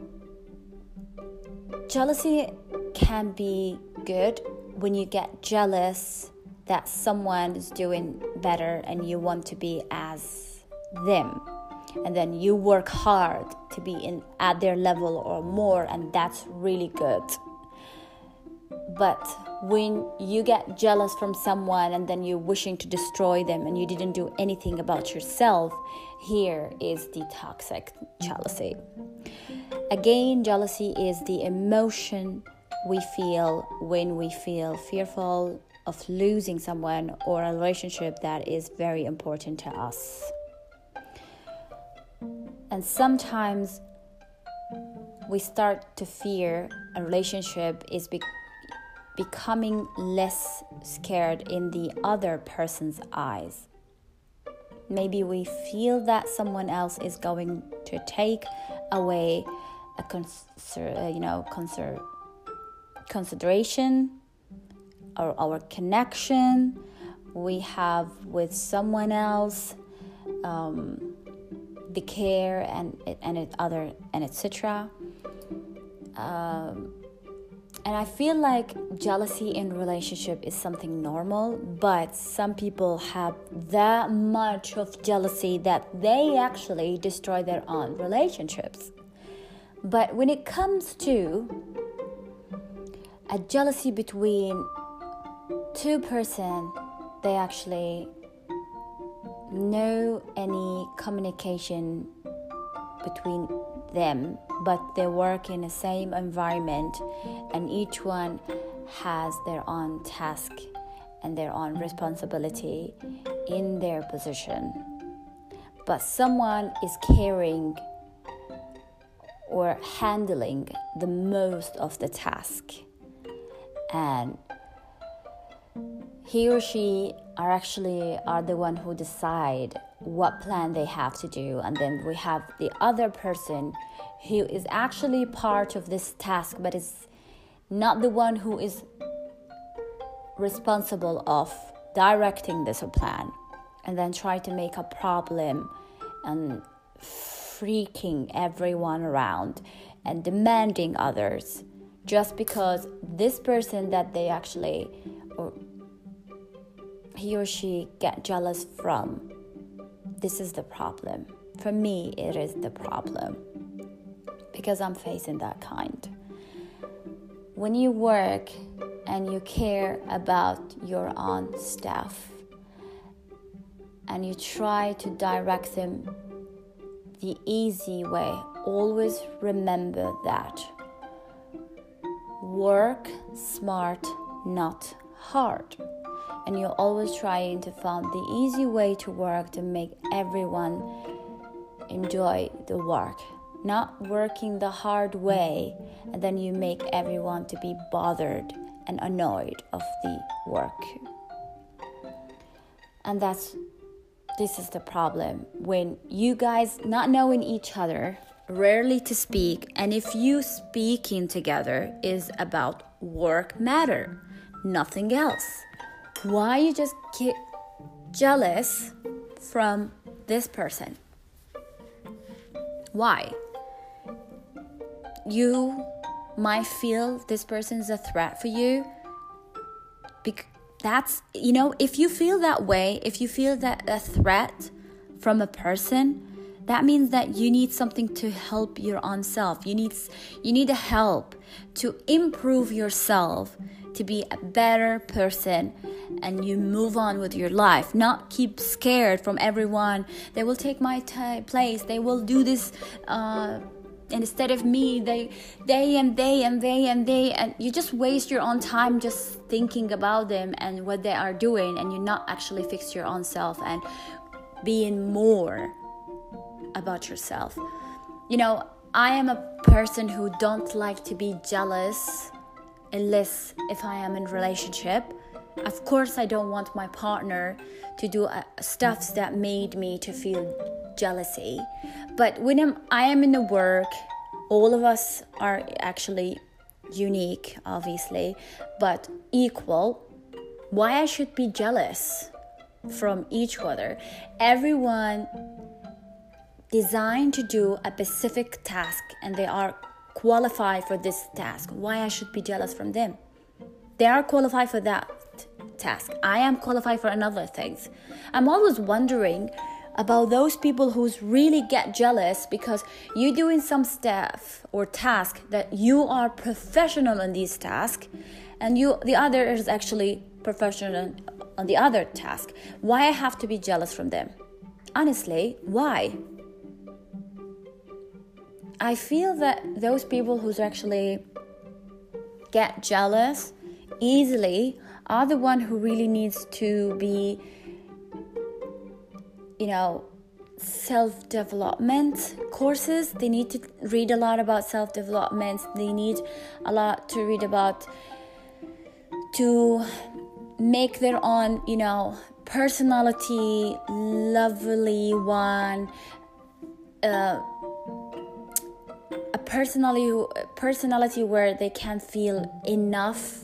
jealousy can be good when you get jealous that someone is doing better and you want to be as them, and then you work hard to be in at their level or more, and that's really good. But when you get jealous from someone and then you're wishing to destroy them and you didn't do anything about yourself, here is the toxic jealousy. Again, jealousy is the emotion we feel when we feel fearful of losing someone or a relationship that is very important to us. And sometimes we start to fear a relationship is be- becoming less scared in the other person's eyes. Maybe we feel that someone else is going to take away a concern, you know, concern. consideration or our connection we have with someone else, um, the care and and other and et cetera. Um, and I feel like jealousy in relationship is something normal, but some people have that much of jealousy that they actually destroy their own relationships. But when it comes to a jealousy between two person, they actually no any communication between them, but they work in the same environment and each one has their own task and their own responsibility in their position. But someone is carrying or handling the most of the task, and he or she are actually are the one who decide what plan they have to do. And then we have the other person who is actually part of this task but is not the one who is responsible of directing this plan, and then try to make a problem and freaking everyone around and demanding others just because this person that they actually or he or she get jealous from. This is the problem. For me, it is the problem because I'm facing that kind. When you work and you care about your own stuff and you try to direct them the easy way, always remember that. Work smart, not hard. And you're always trying to find the easy way to work to make everyone enjoy the work. Not working the hard way and then you make everyone to be bothered and annoyed of the work. And that's this is the problem when you guys not knowing each other, rarely to speak, and if you speaking together is about work matter, nothing else. Why you just get jealous from this person? Why? You might feel this person is a threat for you. Because that's, you know, if you feel that way, if you feel that a threat from a person, that means that you need something to help your own self. You need, you need a help to improve yourself, to be a better person, and you move on with your life. Not keep scared from everyone. They will take my t- place. They will do this uh, instead of me. They, they and they and they and they. And you just waste your own time just thinking about them and what they are doing. And you not actually fix your own self and being more about yourself. You know, I am a person who don't like to be jealous unless if I am in relationship. Of course, I don't want my partner to do uh, stuff that made me to feel jealousy. But when I'm, I am in the work, all of us are actually unique, obviously, but equal. Why I should be jealous from each other? Everyone designed to do a specific task and they are qualified for this task. Why I should be jealous from them? They are qualified for that task. I am qualified for another things. I'm always wondering about those people who really get jealous because you're doing some stuff or task that you are professional on this task, and you the other is actually professional on the other task. Why I have to be jealous from them? Honestly, why? I feel that those people who actually get jealous easily are the one who really needs to be, you know, self-development courses. They need to read a lot about self-development. They need a lot to read about to make their own, you know, personality, lovely one, uh, a personality, personality where they can feel enough.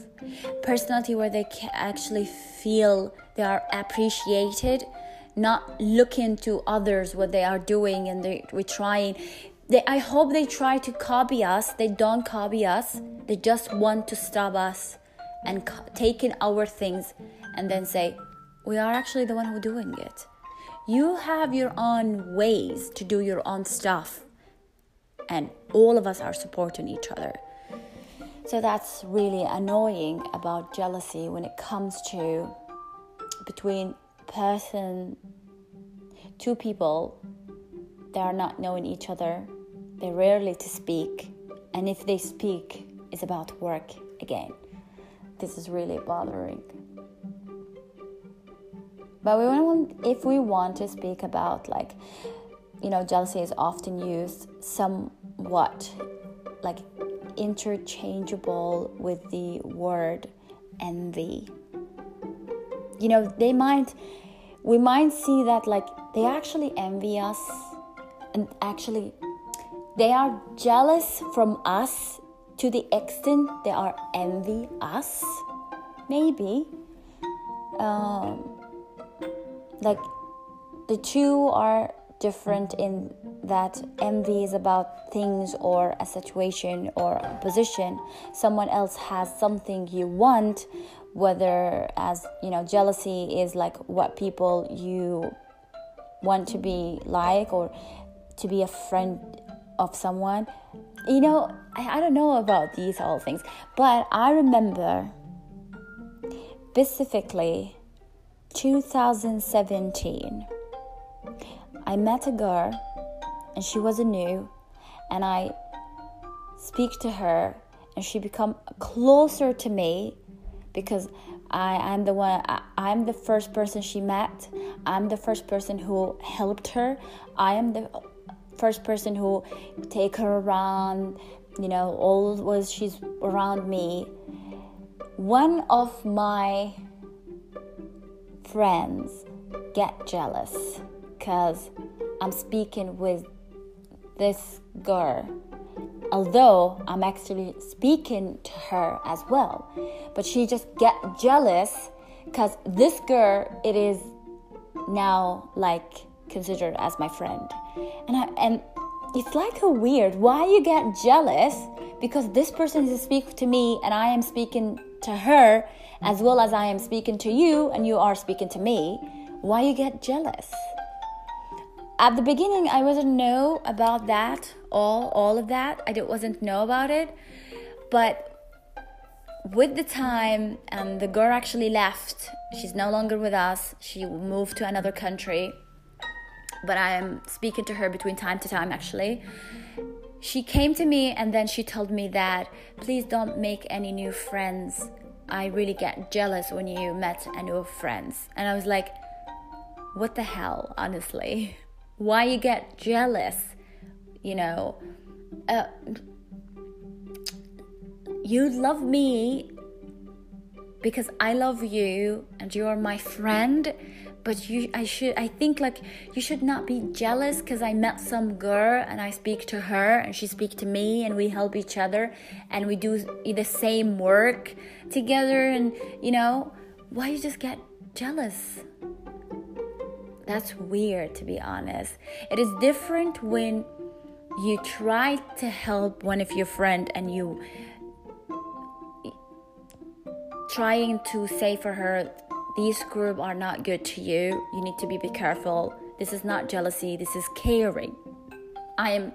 Personality where they can actually feel they are appreciated, not looking to others what they are doing and they, we're trying. They, I hope they try to copy us. They don't copy us. They just want to stop us and co- taking our things and then say, we are actually the one who doing it. You have your own ways to do your own stuff. And all of us are supporting each other. So that's really annoying about jealousy when it comes to between person, two people that are not knowing each other. They rarely to speak, and if they speak, it's about work again. This is really bothering. But we want, if we want to speak about, like, you know, jealousy is often used somewhat like interchangeable with the word envy. You know, they might, we might see that like they actually envy us, and actually they are jealous from us to the extent they are envy us. Maybe. Um, like the two are different in that envy is about things or a situation or a position. Someone else has something you want, whether as, you know, jealousy is like what people you want to be like, or to be a friend of someone. You know, I, I don't know about these all things, but I remember specifically two thousand seventeen, I met a girl and she was new, and I speak to her and she become closer to me because I am the one, I, I'm the first person she met. I'm the first person who helped her. I am the first person who take her around, you know, always she's around me. One of my friends get jealous because I'm speaking with this girl, although I'm actually speaking to her as well, but she just get jealous because this girl, it is now like considered as my friend. And I, and it's like a weird, why you get jealous because this person is speaking to me and I am speaking to her as well as I am speaking to you and you are speaking to me. Why you get jealous? At the beginning, I wasn't know about that, all, all of that. I wasn't know about it. But with the time, um, the girl actually left. She's no longer with us. She moved to another country. But I am speaking to her between time to time, actually. She came to me and then she told me that, please don't make any new friends. I really get jealous when you met a new friends. And I was like, what the hell, honestly? Why you get jealous? You know, uh, you love me because I love you and you are my friend. But you, I should, I think like you should not be jealous because I met some girl and I speak to her and she speak to me and we help each other and we do the same work together, and you know, why you just get jealous? That's weird, to be honest. It is different when you try to help one of your friend and you trying to say for her, these group are not good to you. You need to be, be careful. This is not jealousy. This is caring. I am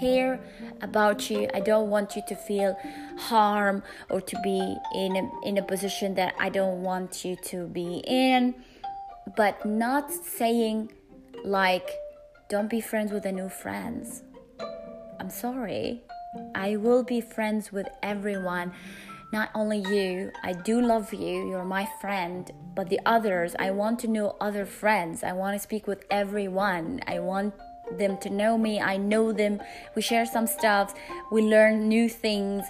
care about you. I don't want you to feel harm or to be in a, in a position that I don't want you to be in. But not saying like, don't be friends with the new friends. I'm sorry. I will be friends with everyone. Not only you, I do love you, you're my friend, but the others, I want to know other friends. I want to speak with everyone. I want them to know me. I know them. We share some stuff. We learn new things.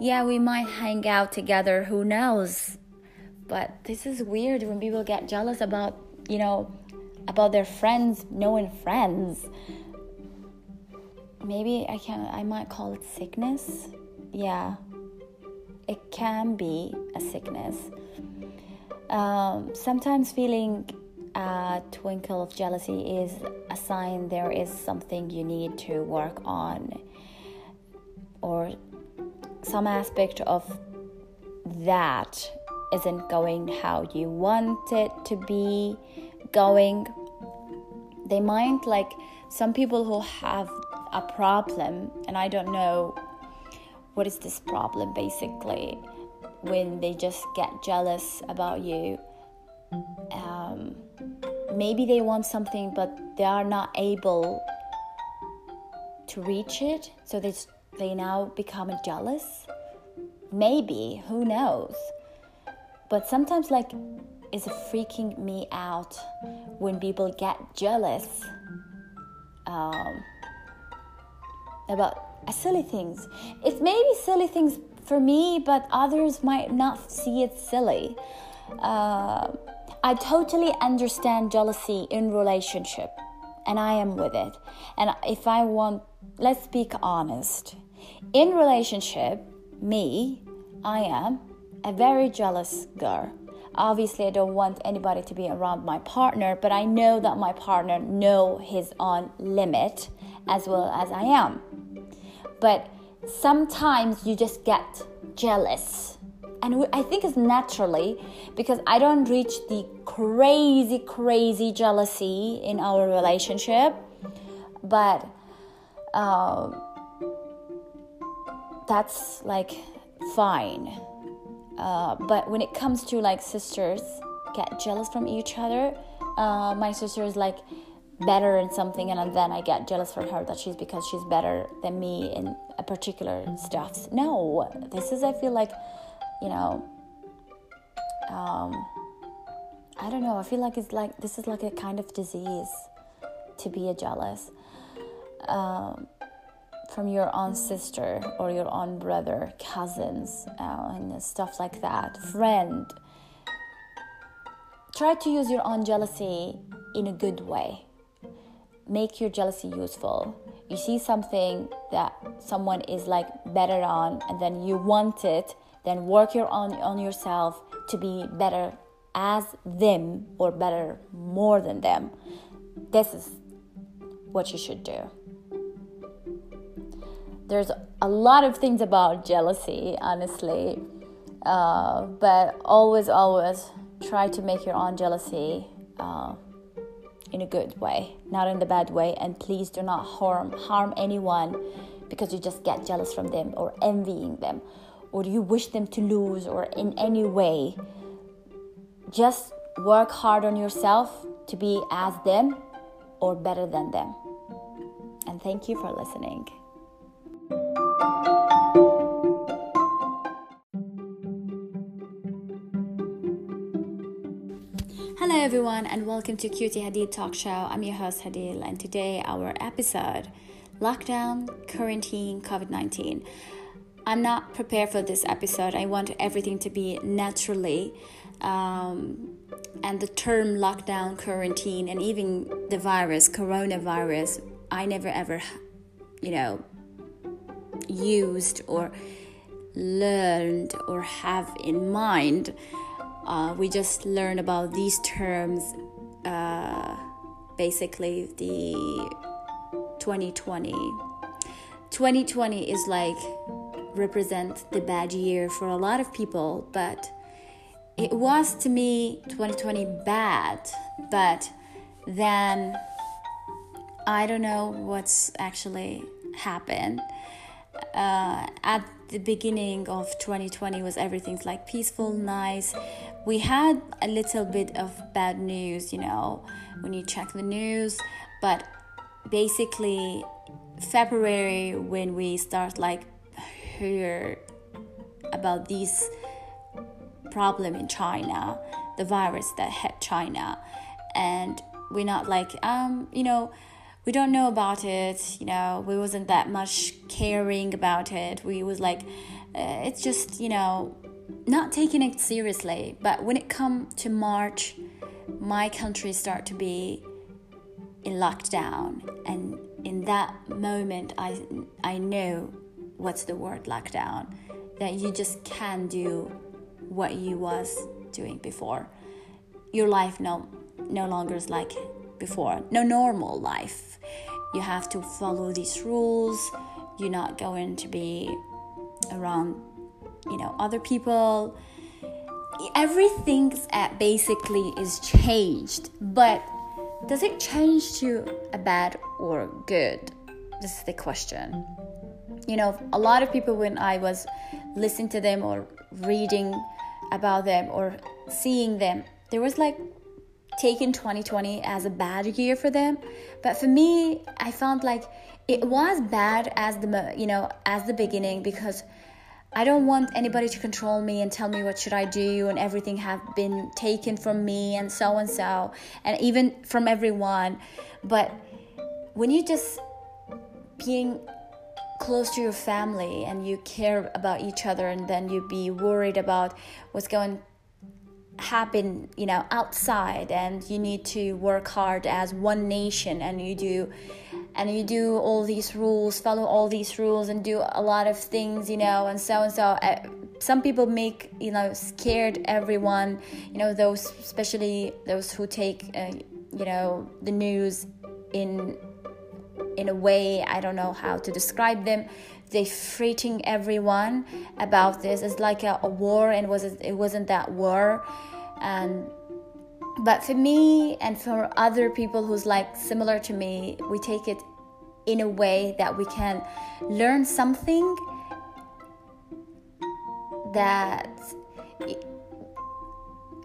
Yeah, we might hang out together. Who knows? But this is weird when people get jealous about, you know, about their friends knowing friends. Maybe I can, I might call it sickness. Yeah. It can be a sickness. Um, sometimes feeling a twinkle of jealousy is a sign there is something you need to work on, or some aspect of that isn't going how you want it to be going. They might, like some people who have a problem, and I don't know what is this problem, basically, when they just get jealous about you. Um, maybe they want something, but they are not able to reach it, so they they now become jealous. Maybe, who knows? But sometimes, like, it's freaking me out when people get jealous um, about silly things. It's maybe silly things for me, but others might not see it silly. Uh, I totally understand jealousy in relationship, and I am with it. And if I want, let's be honest. In relationship, me, I am a very jealous girl. Obviously, I don't want anybody to be around my partner, but I know that my partner knows his own limit as well as I am. But sometimes you just get jealous. And I think it's naturally, because I don't reach the crazy, crazy jealousy in our relationship. But uh, that's like fine. Uh, but when it comes to like sisters get jealous from each other, uh, my sister is like better in something, and then I get jealous for her that she's because she's better than me in a particular stuff. No, this is, I feel like, you know, um, I don't know. I feel like it's like this is like a kind of disease to be a jealous um, from your own sister or your own brother, cousins, uh, and stuff like that. Friend, try to use your own jealousy in a good way. Make your jealousy useful. You see something that someone is like better on, and then you want it, then work your own on yourself to be better as them or better more than them. This is what you should do. There's a lot of things about jealousy, honestly, uh, but always, always try to make your own jealousy uh, in a good way, not in the bad way. And please do not harm harm anyone because you just get jealous from them or envying them, or you wish them to lose or in any way. Just work hard on yourself to be as them or better than them. And thank you for listening. Hello everyone, and welcome to Cutie Hadil Talk Show. I'm your host Hadil, and today our episode, Lockdown, Quarantine, covid nineteen. I'm not prepared for this episode. I want everything to be naturally, um, and the term lockdown, quarantine, and even the virus, coronavirus, I never ever, you know, used or learned or have in mind. Uh, we just learn about these terms uh, basically the twenty twenty. twenty twenty is like represent the bad year for a lot of people, but it was to me twenty twenty bad, but then I don't know what's actually happened. Uh, at the beginning of twenty twenty was everything's like peaceful, nice. We had a little bit of bad news, you know, when you check the news, but basically February, when we start like hear about this problem in China, the virus that hit China, and we're not like, um, you know, we don't know about it, you know, we wasn't that much caring about it. We was like, uh, it's just, you know, not taking it seriously. But when it come to March, my country start to be in lockdown. And in that moment, I, I knew what's the word lockdown, that you just can't do what you was doing before. Your life no, no longer is like before, no normal life. You have to follow these rules. You're not going to be around, you know, other people. Everything basically is changed, but does it change to a bad or good? This is the question. you know, a lot of people, when I was listening to them or reading about them or seeing them, there was like taking twenty twenty as a bad year for them. But for me, I found like it was bad as the, you know, as the beginning, because I don't want anybody to control me and tell me what should I do, and everything have been taken from me and so and so, and even from everyone. But when you just being close to your family and you care about each other, and then you be worried about what's going happen, you know, outside, and you need to work hard as one nation, and you do and you do all these rules, follow all these rules, and do a lot of things, you know, and so and so. Uh, some people make, you know, scared everyone, you know, those, especially those who take, uh, you know, the news in in a way, I don't know how to describe them. They freaking everyone about this. It's like a, a war, and was it wasn't that war. And but for me and for other people who's like similar to me, we take it in a way that we can learn something that.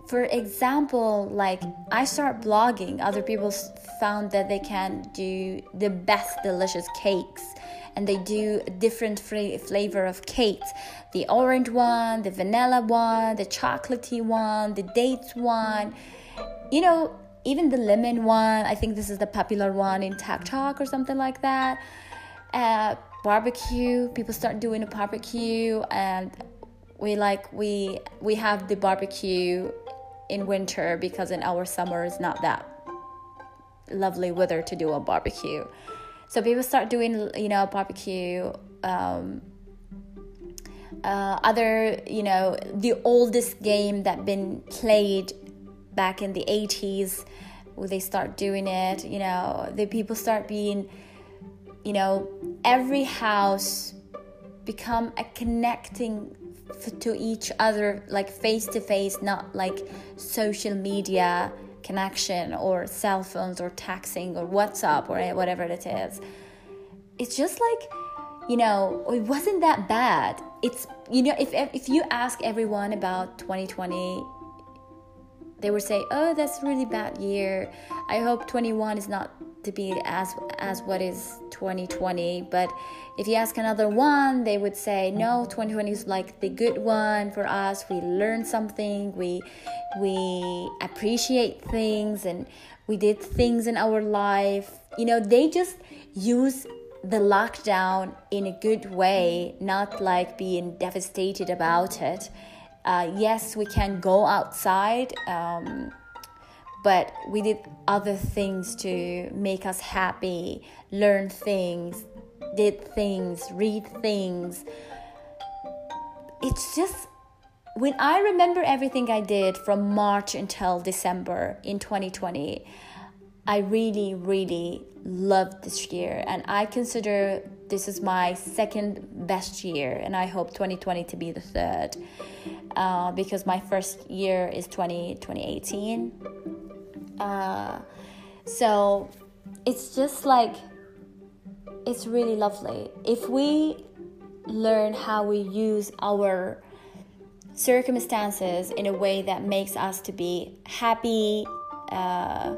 For example, like I start blogging, other people found that they can do the best delicious cakes, and they do a different f- flavor of cakes. The orange one, the vanilla one, the chocolatey one, the dates one, you know, even the lemon one. I think this is the popular one in TikTok or something like that. Uh, barbecue, people start doing a barbecue, and we like, we we have the barbecue in winter, because in our summer it's not that lovely weather to do a barbecue. So people start doing, you know, barbecue. Um, uh, other, you know, the oldest game that been played back in the eighties, they start doing it. You know, the people start being, you know, every house become a connecting to each other, like face to face, not like social media connection or cell phones or texting or WhatsApp or whatever it is. It's just like, you know, it wasn't that bad. It's, you know, if if you ask everyone about twenty twenty, they would say, oh, that's a really bad year. I hope twenty-one is not to be as as what is twenty twenty. But if you ask another one, they would say, no, twenty twenty is like the good one for us. We learned something, we we appreciate things, and we did things in our life. You know, they just use the lockdown in a good way, not like being devastated about it. Uh, yes, we can go outside, um, but we did other things to make us happy, learn things, did things, read things. It's just, when I remember everything I did from March until December in twenty twenty, I really, really loved this year. And I consider this is my second best year, and I hope twenty twenty to be the third, uh, because my first year is twenty eighteen. Uh, so it's just like, it's really lovely. If we learn how we use our circumstances in a way that makes us to be happy, uh,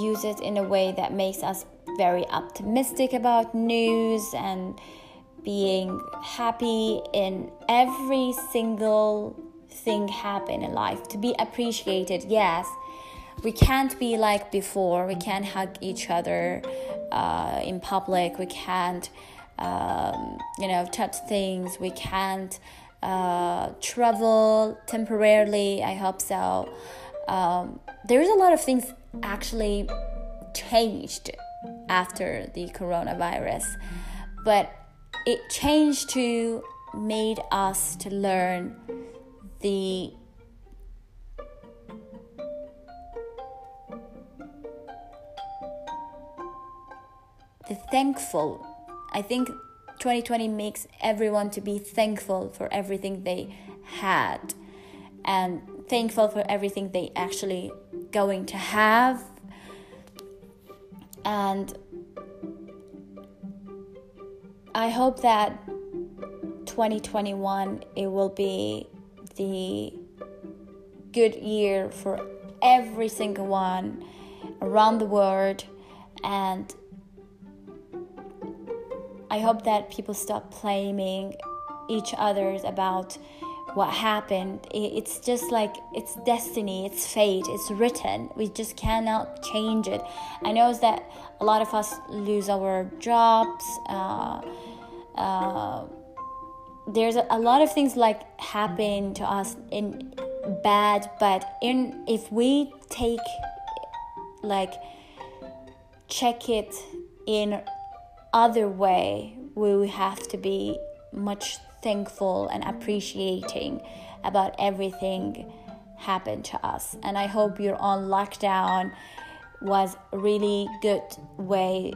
use it in a way that makes us very optimistic about news and being happy in every single thing happen in life, to be appreciated. Yes, we can't be like before, we can't hug each other uh, in public, we can't um, you know, touch things, we can't uh, travel temporarily, I hope so. Um, there's a lot of things actually changed after the coronavirus, but it changed to made us to learn the the thankful. I think twenty twenty makes everyone to be thankful for everything they had, and thankful for everything they actually going to have. And I hope that twenty twenty-one, it will be the good year for every single one around the world. And I hope that people stop blaming each other about what happened. It's just like, it's destiny, it's fate, it's written. We just cannot change it. I know that a lot of us lose our jobs. Uh, uh, there's a lot of things like happen to us in bad, but in if we take like check it in other way, we have to be much thankful and appreciating about everything happened to us. And I hope your own lockdown was a really good way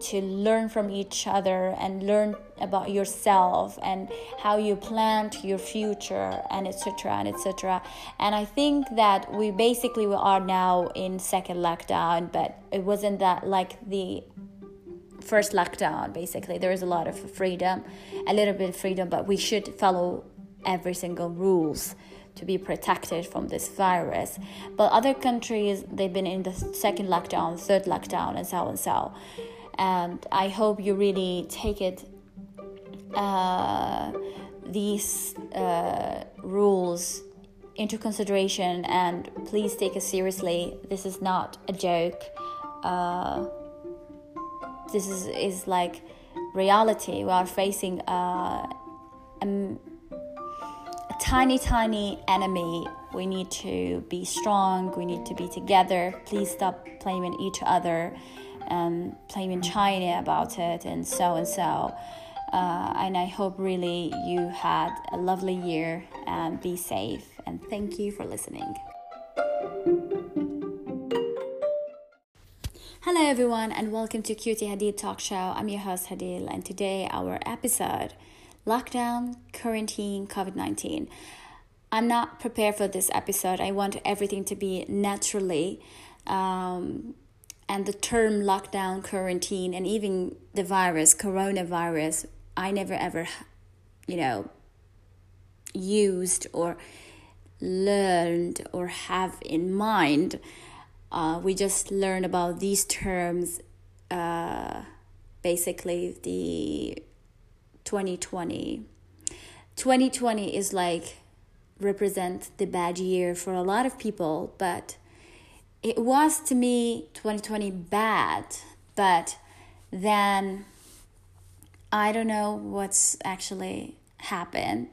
to learn from each other and learn about yourself and how you planned your future and etc and etc. And I think that we basically we are now in second lockdown, but it wasn't that like the first lockdown. Basically there is a lot of freedom, a little bit of freedom, but we should follow every single rules to be protected from this virus. But other countries, they've been in the second lockdown, third lockdown, and so on and so. And I hope you really take it uh, these uh, rules into consideration, and please take it seriously. This is not a joke. Uh, this is, is like reality. We are facing uh, a tiny tiny enemy. We need to be strong, we need to be together. Please stop blaming each other and blaming China about it and so and so. Uh, and I hope really you had a lovely year, and be safe, and thank you for listening. Hello everyone, and welcome to Cutie Hadil Talk Show. I'm your host Hadil, and today our episode: lockdown, quarantine, covid nineteen. I'm not prepared for this episode. I want everything to be naturally, um, and the term lockdown, quarantine, and even the virus, coronavirus, I never ever, you know, used or learned or have in mind. Uh, we just learn about these terms, uh, basically the twenty twenty. twenty twenty is like represent the bad year for a lot of people, but it was to me twenty twenty bad. But then I don't know what's actually happened.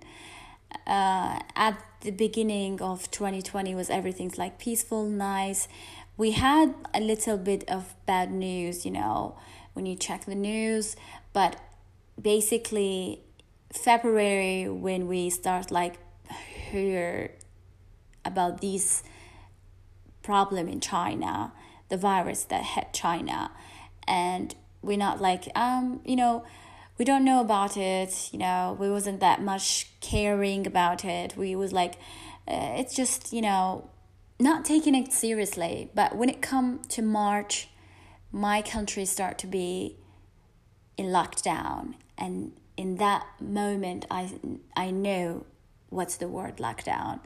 Uh, at the beginning of twenty twenty was everything's like peaceful, nice. We had a little bit of bad news, you know, when you check the news, but basically February, when we start like hear about these problem in China, the virus that hit China, and we're not like um you know we don't know about it, you know we wasn't that much caring about it. We was like uh, it's just you know not taking it seriously. But when it come to March, my country start to be in lockdown, and in that moment I I know what's the word lockdown,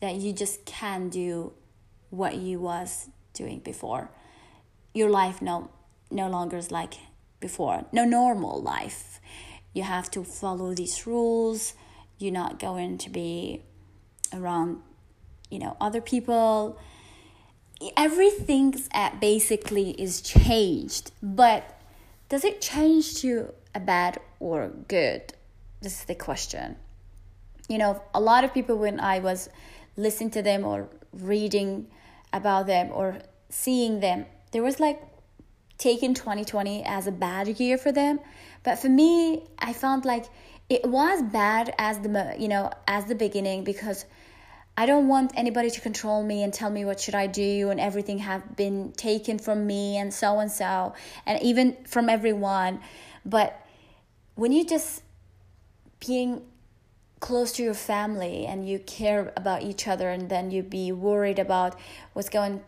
that you just can't do what you was doing before. Your life no no longer is like before, no normal life. You have to follow these rules. You're not going to be around you know other people. Everything's at basically is changed. But does it change to a bad or good? This is the question. You know a lot of people, when I was listening to them or reading about them or seeing them, there was like taking twenty twenty as a bad year for them. But for me, I found like it was bad as the you know as the beginning, because I don't want anybody to control me and tell me what should I do, and everything have been taken from me and so and so, and even from everyone. But when you just being close to your family and you care about each other, and then you be worried about what's going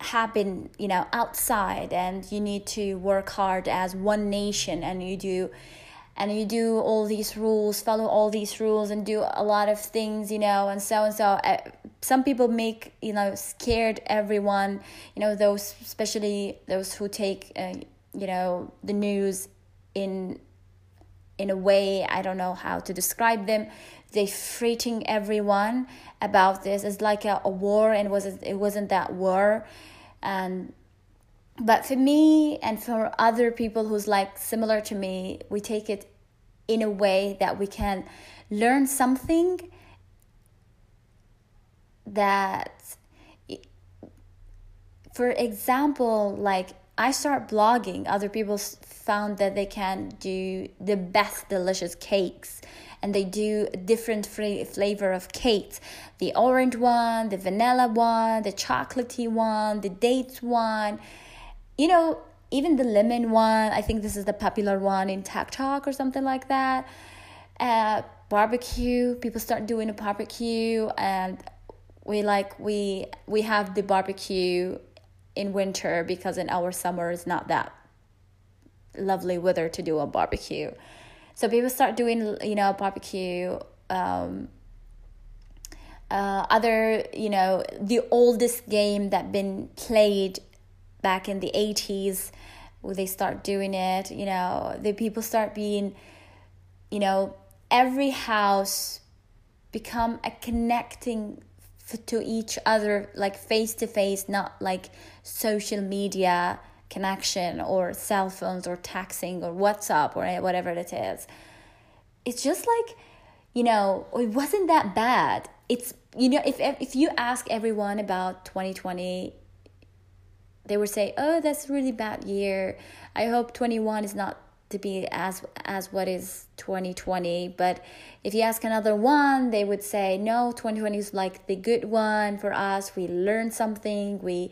happen, you know, outside, and you need to work hard as one nation, and you do and you do all these rules, follow all these rules, and do a lot of things, you know, and so and so. Uh, some people make, you know, scared everyone, you know, those, especially those who take, uh, you know, the news in in a way, I don't know how to describe them. They freaking everyone about this. It's like a, a war, and was it wasn't that war, and. But for me and for other people who's like similar to me, we take it in a way that we can learn something that, for example, like I start blogging, other people found that they can do the best delicious cakes, and they do different flavor of cakes. The orange one, the vanilla one, the chocolatey one, the dates one. You know, even the lemon one, I think this is the popular one in TikTok or something like that. Uh, barbecue, people start doing a barbecue, and we like we we have the barbecue in winter because in our summer it's not that lovely weather to do a barbecue. So people start doing, you know, barbecue. Um, uh, other, you know, the oldest game that been played back in the eighties, where they start doing it, you know, the people start being, you know, every house become a connecting f- to each other, like face to face, not like social media connection or cell phones or texting or WhatsApp or whatever it is. It's just like, you know, it wasn't that bad. It's, you know, if if you ask everyone about twenty twenty, they would say, "Oh, that's a really bad year. I hope twenty-one is not to be as as what is twenty twenty." But if you ask another one, they would say, "No, twenty twenty is like the good one for us. We learned something. We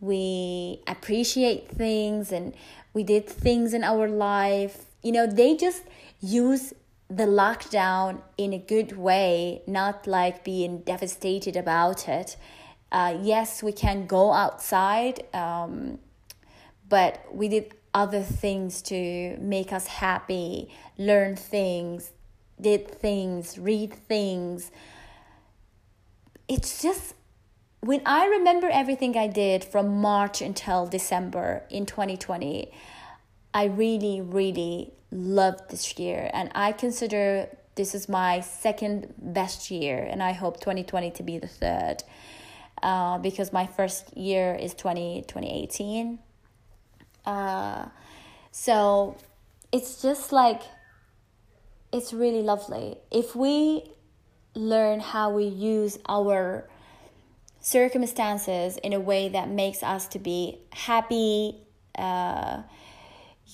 we appreciate things, and we did things in our life." You know, they just use the lockdown in a good way, not like being devastated about it. Uh, yes, we can go outside, um, but we did other things to make us happy, learn things, did things, read things. It's just, when I remember everything I did from March until December in twenty twenty, I really, really loved this year, and I consider this is my second best year, and I hope twenty twenty to be the third. Uh, because my first year is twenty eighteen. Uh, so it's just like, it's really lovely. If we learn how we use our circumstances in a way that makes us to be happy, uh,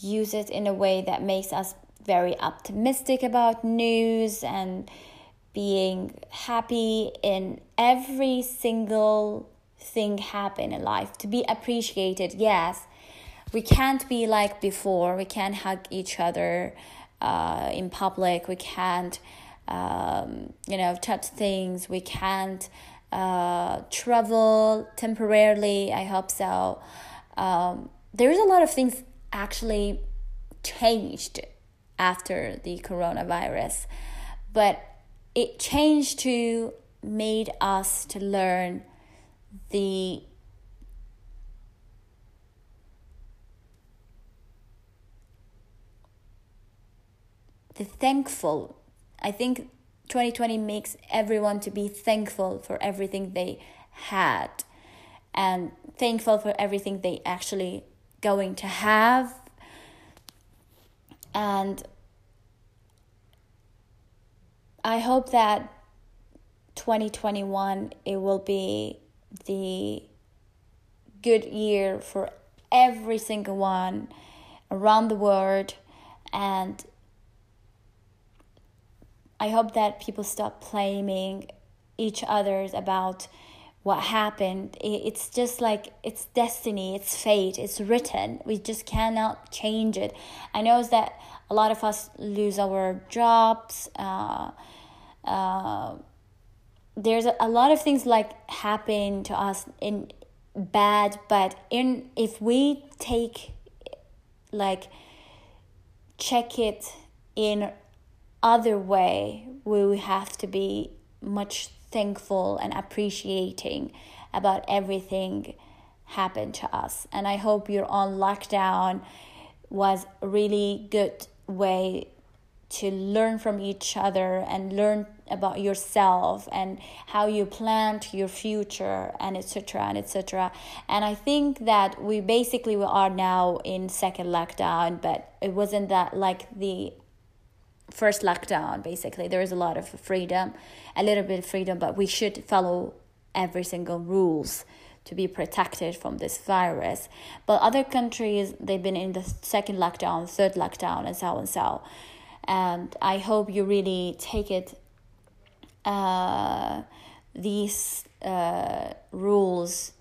use it in a way that makes us very optimistic about news and being happy in every single thing happen in life, to be appreciated. Yes, we can't be like before. We can't hug each other uh, in public. We can't, um, you know, touch things. We can't uh, travel temporarily. I hope so. Um, there's a lot of things actually changed after the coronavirus, but it changed to made us to learn the the thankful. I think twenty twenty makes everyone to be thankful for everything they had, and thankful for everything they actually going to have. And I hope that twenty twenty-one, it will be the good year for every single one around the world. And I hope that people stop blaming each other about what happened. It's just like, it's destiny, it's fate, it's written. We just cannot change it. I know that a lot of us lose our jobs. Uh, uh, there's a, a lot of things like happen to us in bad, but in if we take like check it in other way, we have to be much thankful and appreciating about everything happened to us. And I hope your own lockdown was a really good way to learn from each other and learn about yourself and how you planned your future and etc and etc. And I think that we basically we are now in second lockdown, but it wasn't that like the first lockdown. Basically there is a lot of freedom, a little bit of freedom, but we should follow every single rules to be protected from this virus. But other countries, they've been in the second lockdown, third lockdown, and so and so. And I hope you really take it, uh, these uh, rules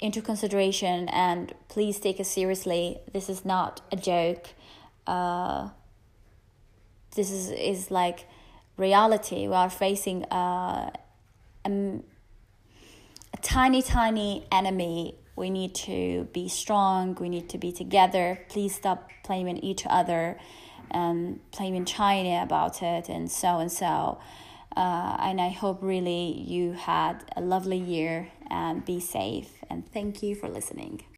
into consideration, and please take it seriously. This is not a joke. Uh, this is, is like reality. We are facing uh, a... tiny tiny enemy. We need to be strong, we need to be together. Please stop blaming each other and blaming China about it and so and so. Uh, and I hope really you had a lovely year, and be safe, and thank you for listening.